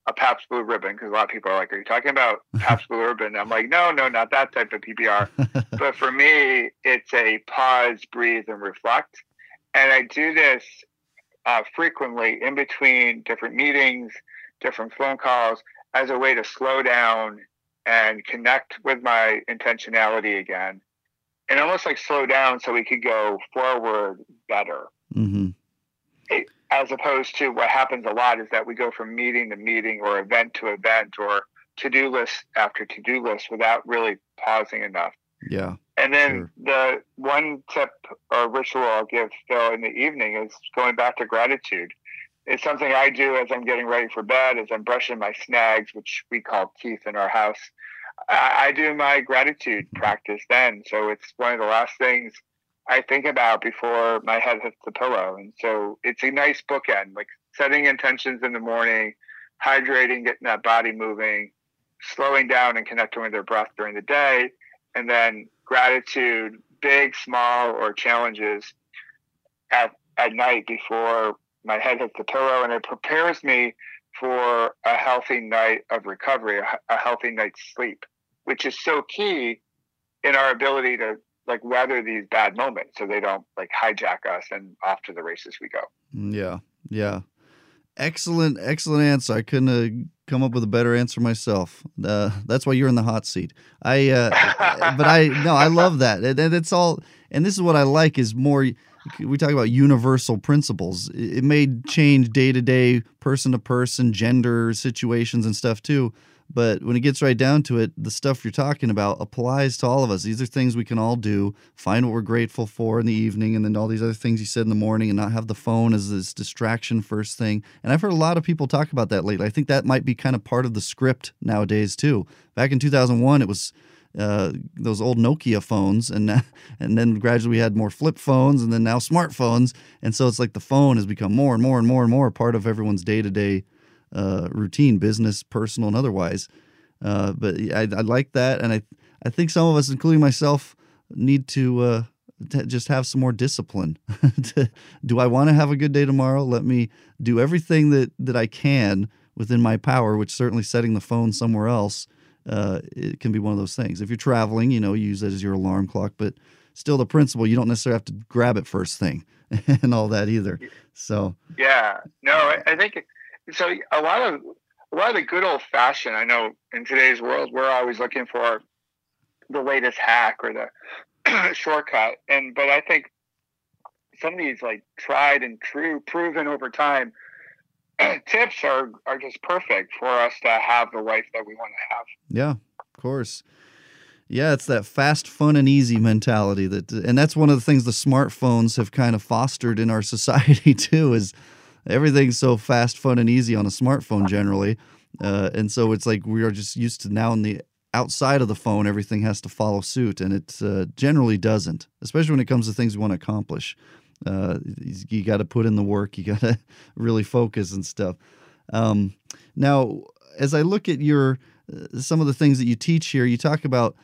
a Pabst Blue Ribbon, because a lot of people are like, are you talking about Pabst Blue Ribbon? I'm like, no, no, not that type of P B R. But for me, it's a pause, breathe, and reflect. And I do this uh, frequently in between different meetings, different phone calls, as a way to slow down and connect with my intentionality again, and almost like slow down so we could go forward better. Mm-hmm. It, as opposed to what happens a lot is that we go from meeting to meeting or event to event or to-do list after to-do list without really pausing enough. Yeah. And then sure. the one tip or ritual I'll give Phil in the evening is going back to gratitude. It's something I do as I'm getting ready for bed, as I'm brushing my snags, which we call teeth in our house. I, I do my gratitude practice then. So it's one of the last things I think about before my head hits the pillow. And so it's a nice bookend, like setting intentions in the morning, hydrating, getting that body moving, slowing down and connecting with their breath during the day, and then gratitude, big, small, or challenges at, at night before my head hits the pillow, and it prepares me for a healthy night of recovery, a healthy night's sleep, which is so key in our ability to like weather these bad moments so they don't like hijack us and off to the races we go. Yeah. Yeah. Excellent. Excellent answer. I couldn't uh, come up with a better answer myself. Uh, that's why you're in the hot seat. I, uh, but I, no, I love that. And it, it's all, and this is what I like is more, we talk about universal principles. It may change day to day, person to person, gender situations and stuff too. But when it gets right down to it, the stuff you're talking about applies to all of us. These are things we can all do, find what we're grateful for in the evening, and then all these other things you said in the morning, and not have the phone as this distraction first thing. And I've heard a lot of people talk about that lately. I think that might be kind of part of the script nowadays too. Back in two thousand one, it was uh, those old Nokia phones, and now, and then gradually we had more flip phones, and then now smartphones. And so it's like the phone has become more and more and more and more part of everyone's day-to-day Uh, routine, business, personal, and otherwise. Uh, but I, I like that. And I, I think some of us, including myself, need to uh, t- just have some more discipline. to, do I want to have a good day tomorrow? Let me do everything that, that I can within my power, which certainly setting the phone somewhere else, uh, it can be one of those things. If you're traveling, you know, you use that as your alarm clock, but still the principle, you don't necessarily have to grab it first thing and all that either. So, yeah, no, I, I think it, So a lot of a lot of the good old fashioned, I know in today's world, we're always looking for the latest hack or the shortcut. And, but I think some of these like tried and true, proven over time tips are, are just perfect for us to have the life that we want to have. Yeah, of course. Yeah, it's that fast, fun, and easy mentality that, and that's one of the things the smartphones have kind of fostered in our society too. Is everything's so fast, fun, and easy on a smartphone generally, uh, and so it's like we are just used to now in the outside of the phone, everything has to follow suit, and it uh, generally doesn't. Especially when it comes to things we want to accomplish, uh, you got to put in the work, you got to really focus and stuff. Um, now, as I look at your uh, some of the things that you teach here, you talk about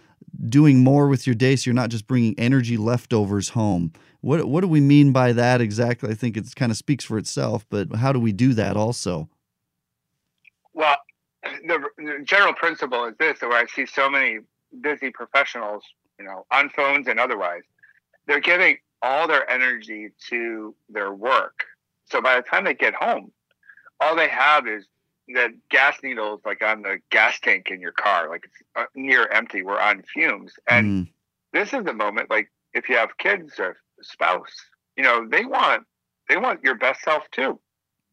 doing more with your day, so you're not just bringing energy leftovers home. What what do we mean by that exactly? I think it kind of speaks for itself, but how do we do that also? Well, the, the general principle is this, where I see so many busy professionals, you know, on phones and otherwise, they're giving all their energy to their work. So by the time they get home, all they have is the gas needles, like on the gas tank in your car, like it's near empty. We're on fumes. And mm. this is the moment, like if you have kids or spouse, you know, they want, they want your best self too.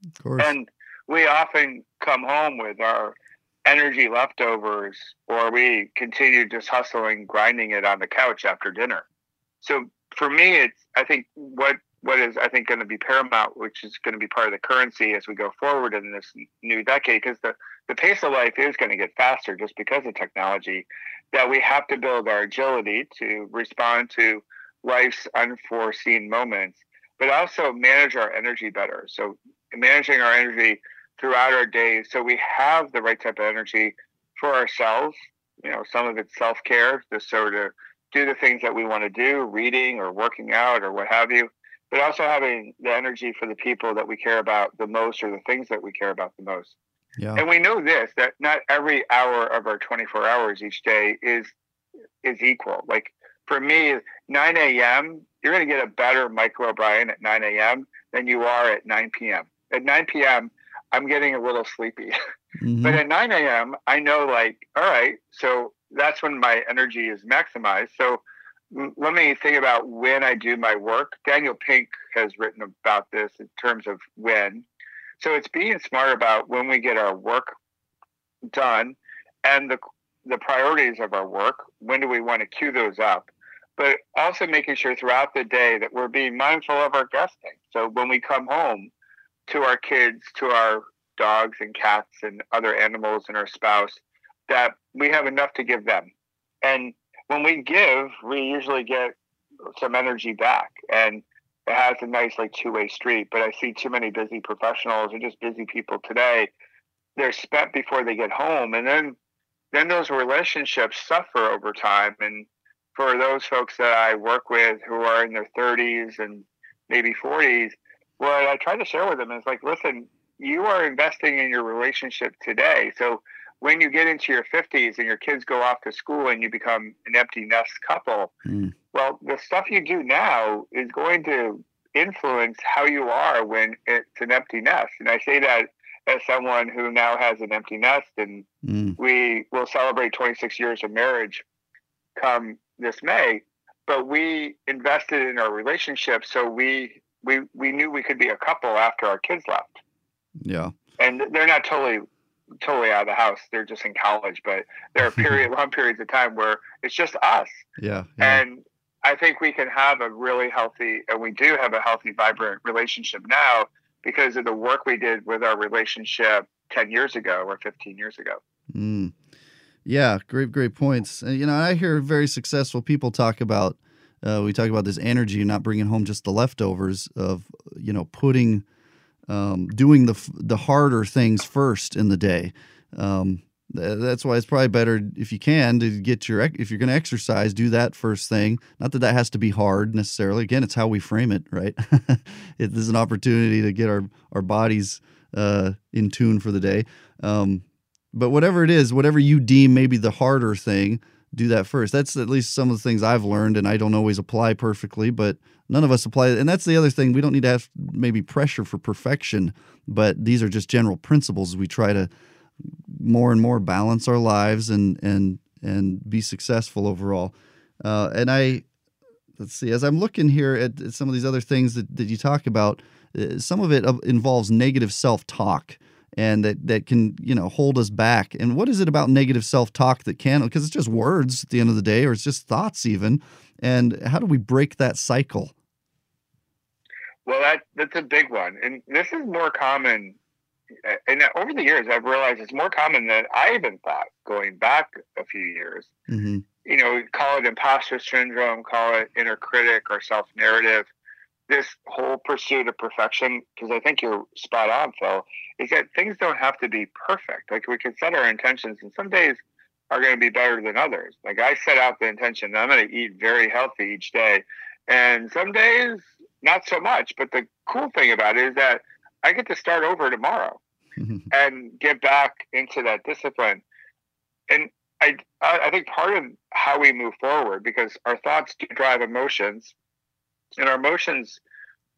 Of course. And we often come home with our energy leftovers, or we continue just hustling, grinding it on the couch after dinner. So for me, it's, I think what, what is, I think, going to be paramount, which is going to be part of the currency as we go forward in this new decade, because the, the pace of life is going to get faster just because of technology, that we have to build our agility to respond to life's unforeseen moments, but also manage our energy better. So managing our energy throughout our days, so we have the right type of energy for ourselves. You know, some of it's self-care, just sort of do the things that we want to do, reading or working out or what have you, but also having the energy for the people that we care about the most, or the things that we care about the most. Yeah. And we know this, that not every hour of our twenty-four hours each day is is equal. Like for me, nine a.m., you're going to get a better Michael O'Brien at nine a.m. than you are at nine p.m. At nine p.m., I'm getting a little sleepy. Mm-hmm. But at nine a.m., I know, like, all right, so that's when my energy is maximized. So let me think about when I do my work. Daniel Pink has written about this in terms of when. So it's being smart about when we get our work done and the the priorities of our work. When do we want to cue those up? But also making sure throughout the day that we're being mindful of our guesting. So when we come home to our kids, to our dogs and cats and other animals and our spouse, that we have enough to give them. And when we give, we usually get some energy back, and it has a nice like two-way street. But I see too many busy professionals or just busy people today. They're spent before they get home, and then then those relationships suffer over time. And for those folks that I work with who are in their thirties and maybe forties, what I try to share with them is like, listen, you are investing in your relationship today. So when you get into your fifties and your kids go off to school and you become an empty nest couple, mm. well, the stuff you do now is going to influence how you are when it's an empty nest. And I say that as someone who now has an empty nest, and mm. we will celebrate twenty-six years of marriage come this May, but we invested in our relationship. So we, we, we knew we could be a couple after our kids left. Yeah. And they're not totally totally out of the house. They're just in college, but there are period long periods of time where it's just us. Yeah, yeah. And I think we can have a really healthy, and we do have a healthy, vibrant relationship now because of the work we did with our relationship ten years ago or fifteen years ago. Mm. Yeah. Great, great points. And, you know, I hear very successful people talk about, uh, we talk about this energy, not bringing home just the leftovers of, you know, putting Um, doing the the harder things first in the day. Um, th- that's why it's probably better, if you can, to get your if you're going to exercise, do that first thing. Not that that has to be hard necessarily. Again, it's how we frame it, right? It, this is an opportunity to get our our bodies uh, in tune for the day. Um, but whatever it is, whatever you deem maybe the harder thing, do that first. That's at least some of the things I've learned, and I don't always apply perfectly, but none of us apply. And that's the other thing. We don't need to have maybe pressure for perfection, but these are just general principles we try to more and more balance our lives and and and be successful overall. Uh, and I, let's see, as I'm looking here at, at some of these other things that, that you talk about, uh, some of it involves negative self-talk, and that, that can, you know, hold us back. And what is it about negative self-talk that can, because it's just words at the end of the day, or it's just thoughts even, and how do we break that cycle? Well, that that's a big one. And this is more common, and over the years, I've realized it's more common than I even thought going back a few years. Mm-hmm. You know, we call it imposter syndrome, call it inner critic or self-narrative, this whole pursuit of perfection, because I think you're spot on, Phil, is that things don't have to be perfect. Like, we can set our intentions, and some days are going to be better than others. Like, I set out the intention that I'm going to eat very healthy each day, and some days not so much. But the cool thing about it is that I get to start over tomorrow and get back into that discipline. And I, I think part of how we move forward, because our thoughts do drive emotions, and our emotions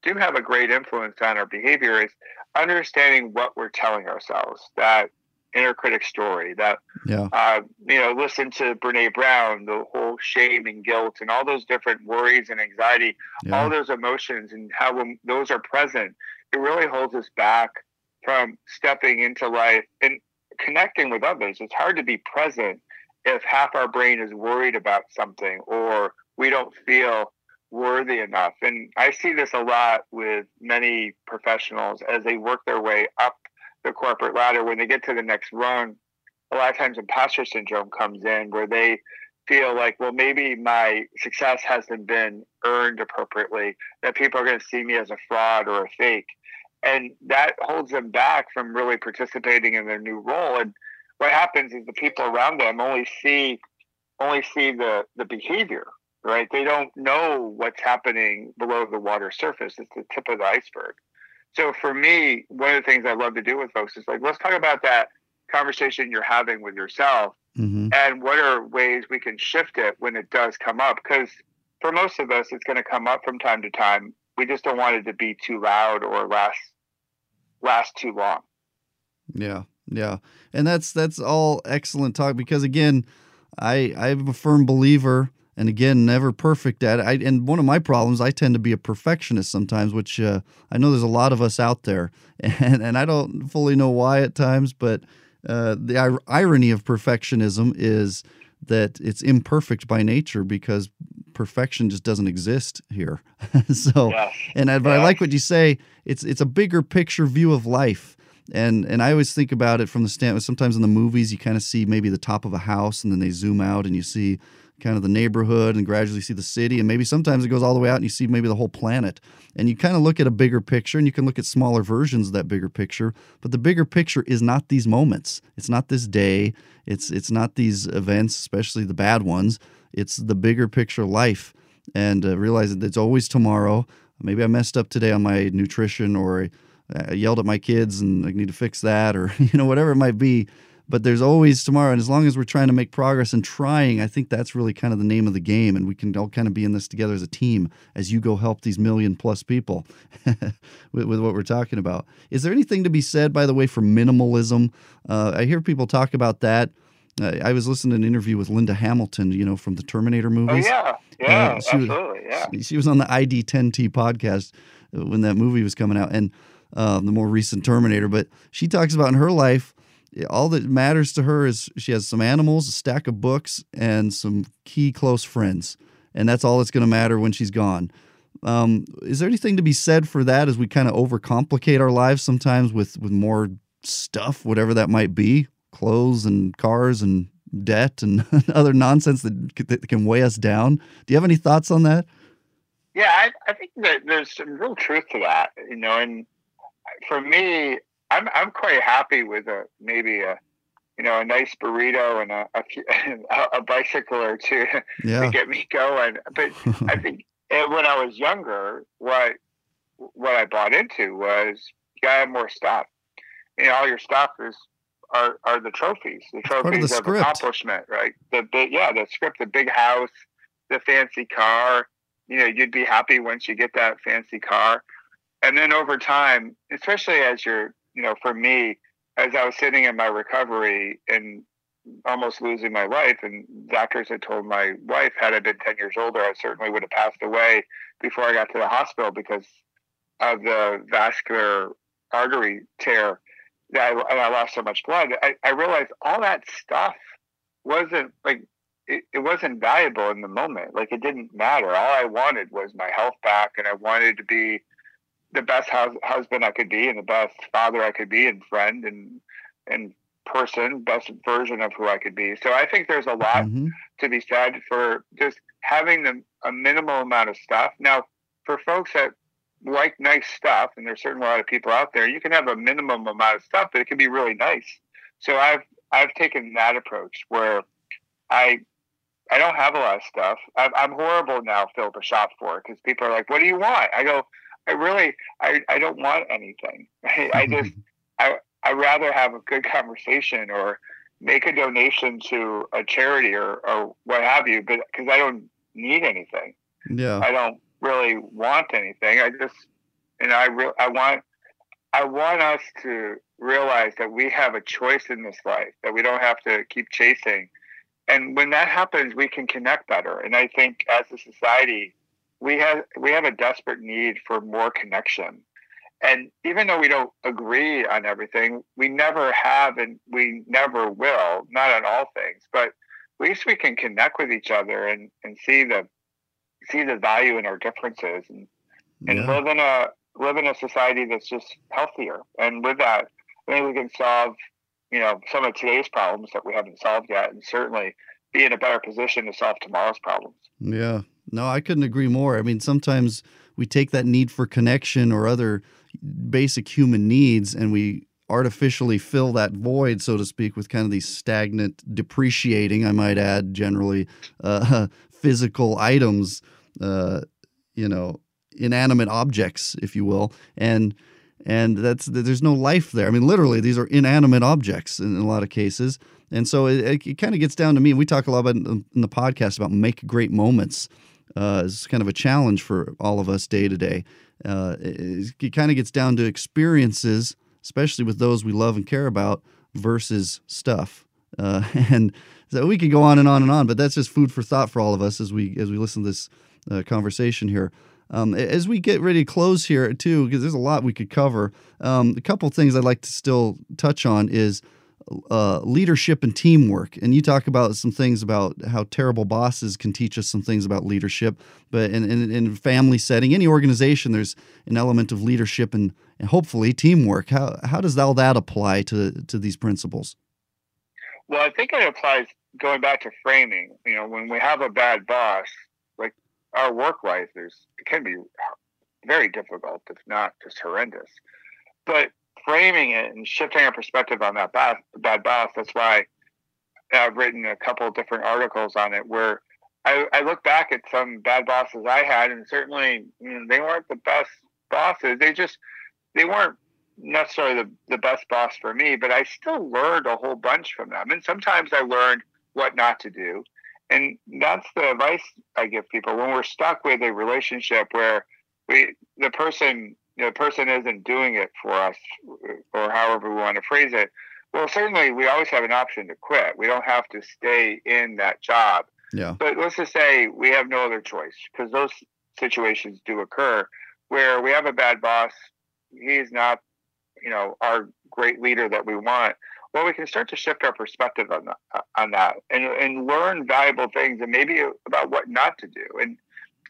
do have a great influence on our behavior, is understanding what we're telling ourselves, that inner critic story, that, yeah. uh, you know, listen to Brene Brown, the whole shame and guilt and all those different worries and anxiety, yeah. all those emotions, and how when those are present, it really holds us back from stepping into life and connecting with others. It's hard to be present if half our brain is worried about something, or we don't feel worthy enough. And I see this a lot with many professionals as they work their way up the corporate ladder. When they get to the next rung, a lot of times imposter syndrome comes in, where they feel like, well, maybe my success hasn't been earned appropriately, that people are going to see me as a fraud or a fake. And that holds them back from really participating in their new role. And what happens is the people around them only see only see the, the behavior, right? They don't know what's happening below the water surface. It's the tip of the iceberg. So for me, one of the things I love to do with folks is like, let's talk about that conversation you're having with yourself, mm-hmm. and what are ways we can shift it when it does come up. Because for most of us, it's going to come up from time to time. We just don't want it to be too loud or last last too long. Yeah, yeah. And that's that's all excellent talk, because, again, I, I'm a firm believer, and, again, never perfect at it. I, and one of my problems, I tend to be a perfectionist sometimes, which uh, I know there's a lot of us out there, and, and I don't fully know why at times, but uh, the ir- irony of perfectionism is that it's imperfect by nature, because perfection just doesn't exist here. So, yeah. and I, but yeah. I like what you say. It's it's a bigger picture view of life, and and I always think about it from the standpoint. Sometimes in the movies, you kind of see maybe the top of a house, and then they zoom out, and you see kind of the neighborhood, and gradually see the city, and maybe sometimes it goes all the way out, and you see maybe the whole planet. And you kind of look at a bigger picture, and you can look at smaller versions of that bigger picture, but the bigger picture is not these moments. It's not this day. It's it's not these events, especially the bad ones. It's the bigger picture life, and uh, realize that it's always tomorrow. Maybe I messed up today on my nutrition, or I yelled at my kids and I need to fix that, or, you know, whatever it might be. But there's always tomorrow, and as long as we're trying to make progress and trying, I think that's really kind of the name of the game, and we can all kind of be in this together as a team as you go help these million-plus people with, with what we're talking about. Is there anything to be said, by the way, for minimalism? Uh, I hear people talk about that. Uh, I was listening to an interview with Linda Hamilton, you know, from the Terminator movies. Oh, yeah. Yeah, uh, she absolutely, was, yeah. She was on the I D ten T podcast when that movie was coming out, and um, the more recent Terminator. But she talks about in her life, all that matters to her is she has some animals, a stack of books, and some key close friends. And that's all that's going to matter when she's gone. Um, is there anything to be said for that, as we kind of overcomplicate our lives sometimes with, with more stuff, whatever that might be, clothes and cars and debt and other nonsense that, that can weigh us down? Do you have any thoughts on that? Yeah, I, I think that there's some real truth to that, you know, and for me, I'm I'm quite happy with a maybe a you know a nice burrito and a a, a bicycle or two yeah. to get me going. But I think when I was younger, what what I bought into was you gotta have more stuff. You know, all your stuff is are are the trophies, the trophies of, the of accomplishment, right? The big, yeah, the script, the big house, the fancy car. You know, you'd be happy once you get that fancy car, and then over time, especially as you're You know, for me, as I was sitting in my recovery and almost losing my life, and doctors had told my wife, had I been ten years older, I certainly would have passed away before I got to the hospital because of the vascular artery tear that I, and I lost so much blood. I, I realized all that stuff wasn't like, it, it wasn't valuable in the moment. Like, it didn't matter. All I wanted was my health back, and I wanted to be the best hus- husband I could be, and the best father I could be, and friend, and, and person, best version of who I could be. So I think there's a lot mm-hmm. to be said for just having the, a minimal amount of stuff. Now, for folks that like nice stuff, and there's certainly a lot of people out there, you can have a minimum amount of stuff, but it can be really nice. So I've, I've taken that approach where I, I don't have a lot of stuff. I've, I'm horrible now, Phil, to shop for, because people are like, what do you want? I go, I really, I, I don't want anything. I, I just, I, I'd rather have a good conversation or make a donation to a charity or, or what have you, but because I don't need anything. Yeah. I don't really want anything. I just, and I re- I want, I want us to realize that we have a choice in this life, that we don't have to keep chasing. And when that happens, we can connect better. And I think as a society, we have, we have a desperate need for more connection. And even though we don't agree on everything, we never have, and we never will, not on all things, but at least we can connect with each other and, and see the, see the value in our differences, and, and yeah. live in a, live in a society that's just healthier. And with that, I think we can solve, you know, some of today's problems that we haven't solved yet, and certainly be in a better position to solve tomorrow's problems. Yeah. No, I couldn't agree more. I mean, sometimes we take that need for connection or other basic human needs, and we artificially fill that void, so to speak, with kind of these stagnant, depreciating, I might add, generally uh, physical items, uh, you know, inanimate objects, if you will. And and that's there's no life there. I mean, literally, these are inanimate objects in a lot of cases. And so it, it, it kind of gets down to me. And we talk a lot about in the podcast about make great moments. Uh, it's kind of a challenge for all of us day to day. Uh, it, it kind of gets down to experiences, especially with those we love and care about, versus stuff. Uh, and so we could go on and on and on, but that's just food for thought for all of us as we as we listen to this uh, conversation here. Um, as we get ready to close here, too, because there's a lot we could cover, um, a couple things I'd like to still touch on is Uh, leadership and teamwork. And you talk about some things about how terrible bosses can teach us some things about leadership, but in, in, in family setting, any organization, there's an element of leadership and, and hopefully teamwork. How how does all that apply to, to these principles? Well, I think it applies going back to framing. You know, when we have a bad boss, like our work life, there's, it can be very difficult, if not just horrendous. But framing it and shifting our perspective on that bad, bad boss. That's why I've written a couple of different articles on it where I, I look back at some bad bosses I had, and certainly, you know, they weren't the best bosses. They just, they weren't necessarily the, the best boss for me, but I still learned a whole bunch from them. And sometimes I learned what not to do. And that's the advice I give people when we're stuck with a relationship where we, the person, you know, the person isn't doing it for us, or however we want to phrase it. Well, certainly we always have an option to quit. We don't have to stay in that job. Yeah. But let's just say we have no other choice, because those situations do occur where we have a bad boss. He's not, you know, our great leader that we want. Well, we can start to shift our perspective on that, on that and, and learn valuable things, and maybe about what not to do. And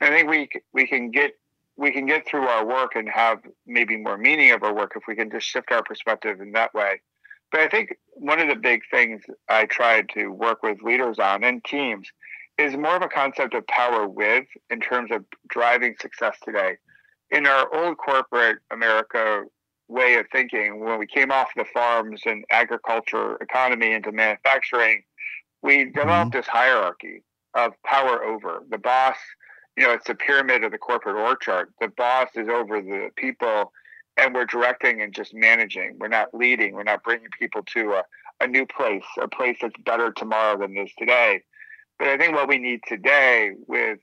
I think we we can get we can get through our work and have maybe more meaning of our work if we can just shift our perspective in that way. But I think one of the big things I try to work with leaders on and teams is more of a concept of power with, in terms of driving success today. In our old corporate America way of thinking, when we came off the farms and agriculture economy into manufacturing, we developed this hierarchy of power over. The boss, you know, it's a pyramid of the corporate org chart. The boss is over the people, and we're directing and just managing. We're not leading. We're not bringing people to a, a new place, a place that's better tomorrow than it is today. But I think what we need today with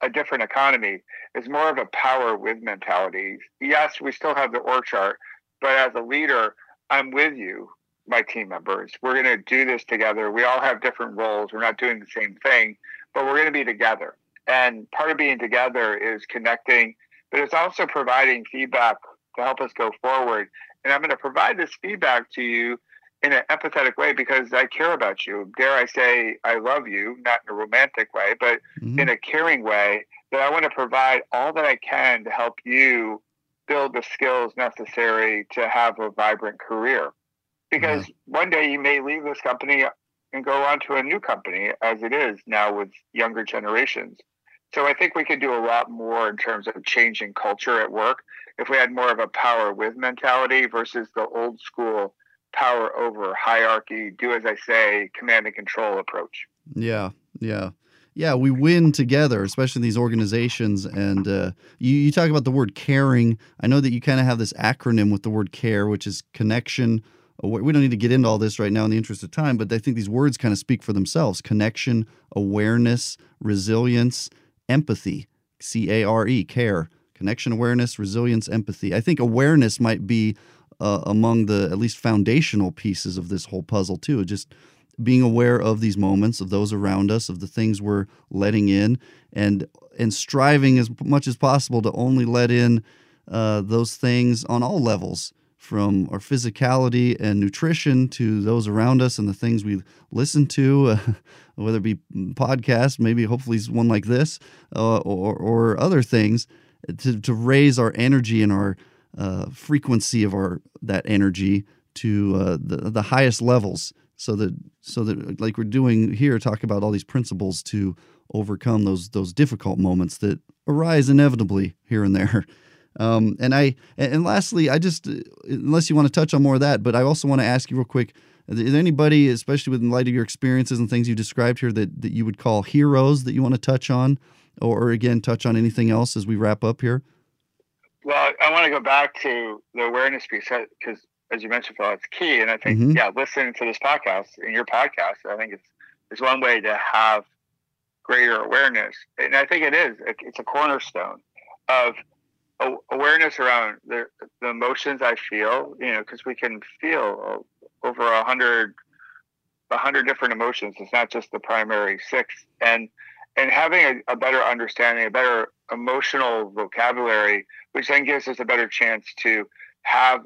a different economy is more of a power with mentality. Yes, we still have the org chart, but as a leader, I'm with you, my team members. We're going to do this together. We all have different roles. We're not doing the same thing, but we're going to be together. And part of being together is connecting, but it's also providing feedback to help us go forward. And I'm going to provide this feedback to you in an empathetic way because I care about you. Dare I say I love you, not in a romantic way, but mm-hmm. in a caring way, that I want to provide all that I can to help you build the skills necessary to have a vibrant career. Because mm-hmm. one day you may leave this company and go on to a new company, as it is now with younger generations. So I think we could do a lot more in terms of changing culture at work if we had more of a power with mentality versus the old school power over hierarchy, do as I say, command and control approach. Yeah, yeah. Yeah, we win together, especially in these organizations. And uh, you, you talk about the word caring. I know that you kind of have this acronym with the word care, which is connection. We don't need to get into all this right now in the interest of time, but I think these words kind of speak for themselves. Connection, awareness, resilience, empathy, C A R E, care. Connection, awareness, resilience, empathy. I think awareness might be uh, among the at least foundational pieces of this whole puzzle too. Just being aware of these moments, of those around us, of the things we're letting in, and and striving as much as possible to only let in uh, those things on all levels, from our physicality and nutrition to those around us and the things we listen to, uh, whether it be podcasts, maybe hopefully one like this, uh, or, or other things, to, to raise our energy and our uh, frequency of our that energy to uh, the, the highest levels, so that so that like we're doing here, talk about all these principles to overcome those those difficult moments that arise inevitably here and there. Um, and I and lastly, I just unless you want to touch on more of that, but I also want to ask you real quick: is there anybody, especially in light of your experiences and things you described here, that that you would call heroes that you want to touch on, or, or again touch on anything else as we wrap up here? Well, I want to go back to the awareness piece because, as you mentioned, Phil, it's key. And I think, mm-hmm. yeah, listening to this podcast and your podcast, I think it's it's one way to have greater awareness, and I think it is. It's a cornerstone of awareness around the, the emotions I feel, you know, because we can feel over a hundred, a hundred different emotions. It's not just the primary six, and and having a, a better understanding, a better emotional vocabulary, which then gives us a better chance to have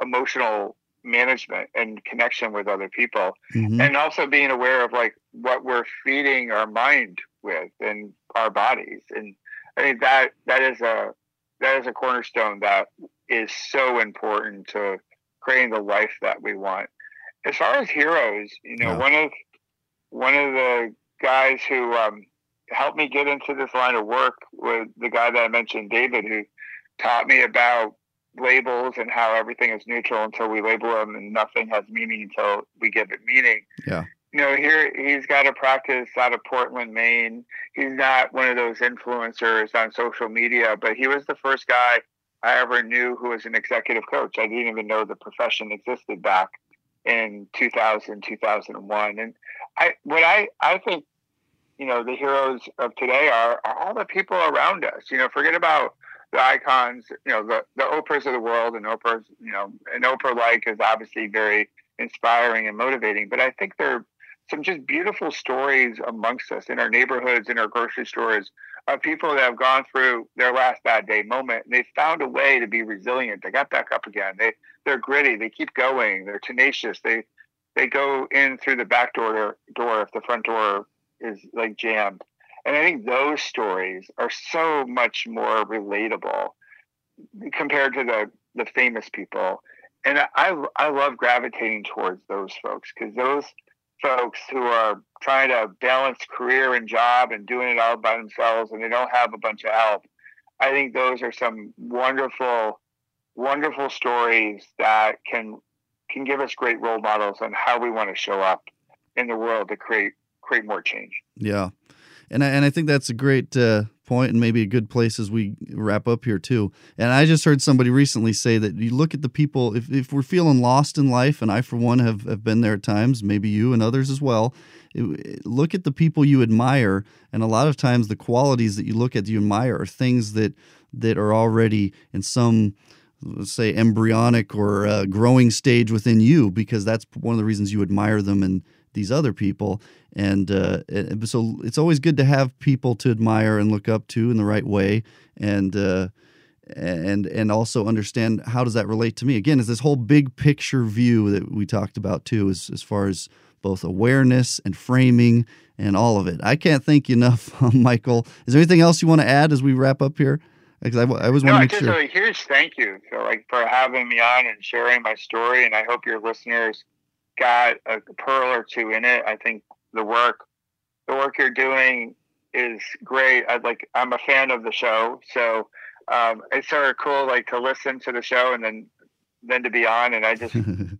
emotional management and connection with other people, mm-hmm. and also being aware of like what we're feeding our mind with and our bodies. And I think that that is a That is a cornerstone that is so important to creating the life that we want. As far as heroes, you know, yeah. one of one of the guys who um, helped me get into this line of work was the guy that I mentioned, David, who taught me about labels and how everything is neutral until we label them, and nothing has meaning until we give it meaning. Yeah. You know, here he's got a practice out of Portland, Maine. He's not one of those influencers on social media, but he was the first guy I ever knew who was an executive coach. I didn't even know the profession existed back in two thousand, two thousand one. And I, what I, I think, you know, the heroes of today are, are all the people around us. You know, forget about the icons, you know, the, the Oprahs of the world, and Oprah's, you know, an Oprah-like is obviously very inspiring and motivating, but I think they're some just beautiful stories amongst us in our neighborhoods, in our grocery stores, of people that have gone through their last bad day moment, and they found a way to be resilient. They got back up again. They, they're gritty. They keep going. They're tenacious. They they go in through the back door, door if the front door is like jammed. And I think those stories are so much more relatable compared to the, the famous people. And I, I love gravitating towards those folks because those folks who are trying to balance career and job and doing it all by themselves and they don't have a bunch of help. I think those are some wonderful, wonderful stories that can can give us great role models on how we want to show up in the world to create create more change. Yeah. And I, and I think that's a great uh, point and maybe a good place as we wrap up here too. And I just heard somebody recently say that you look at the people, if, if we're feeling lost in life, and I for one have, have been there at times, maybe you and others as well, it, look at the people you admire. And a lot of times the qualities that you look at, that you admire, are things that, that are already in some let's say, embryonic or uh, growing stage within you, because that's one of the reasons you admire them and these other people. And uh, so it's always good to have people to admire and look up to in the right way, and uh, and and also understand how does that relate to me. Again, it's this whole big picture view that we talked about too, as, as far as both awareness and framing and all of it. I can't thank you enough, Michael. Is there anything else you want to add as we wrap up here? Because I, I was no, want to make sure. A huge thank you for, like, for having me on and sharing my story, and I hope your listeners got a pearl or two in it. I think the work, the work you're doing is great. I'd like, I'm a fan of the show, so um, it's sort of cool, like, to listen to the show and then then to be on. And I just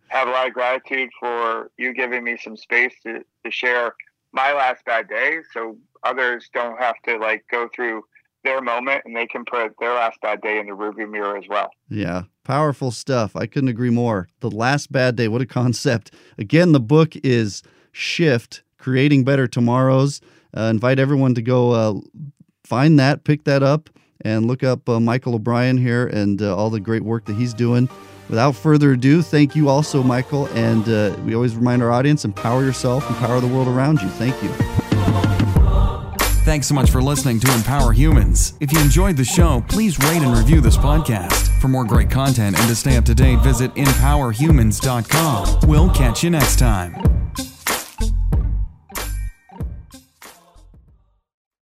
have a lot of gratitude for you giving me some space to, to share my last bad day, so others don't have to, like, go through their moment, and they can put their last bad day in the rearview mirror as well. Yeah, powerful stuff. I couldn't agree more. The last bad day, what a concept. Again, the book is Shift, Creating Better Tomorrows. Uh, invite everyone to go uh, find that, pick that up, and look up uh, Michael O'Brien here and uh, all the great work that he's doing. Without further ado, thank you also, Michael. And uh, we always remind our audience, empower yourself, empower the world around you. Thank you. Thanks so much for listening to Empower Humans. If you enjoyed the show, please rate and review this podcast. For more great content and to stay up to date, visit empower humans dot com. We'll catch you next time.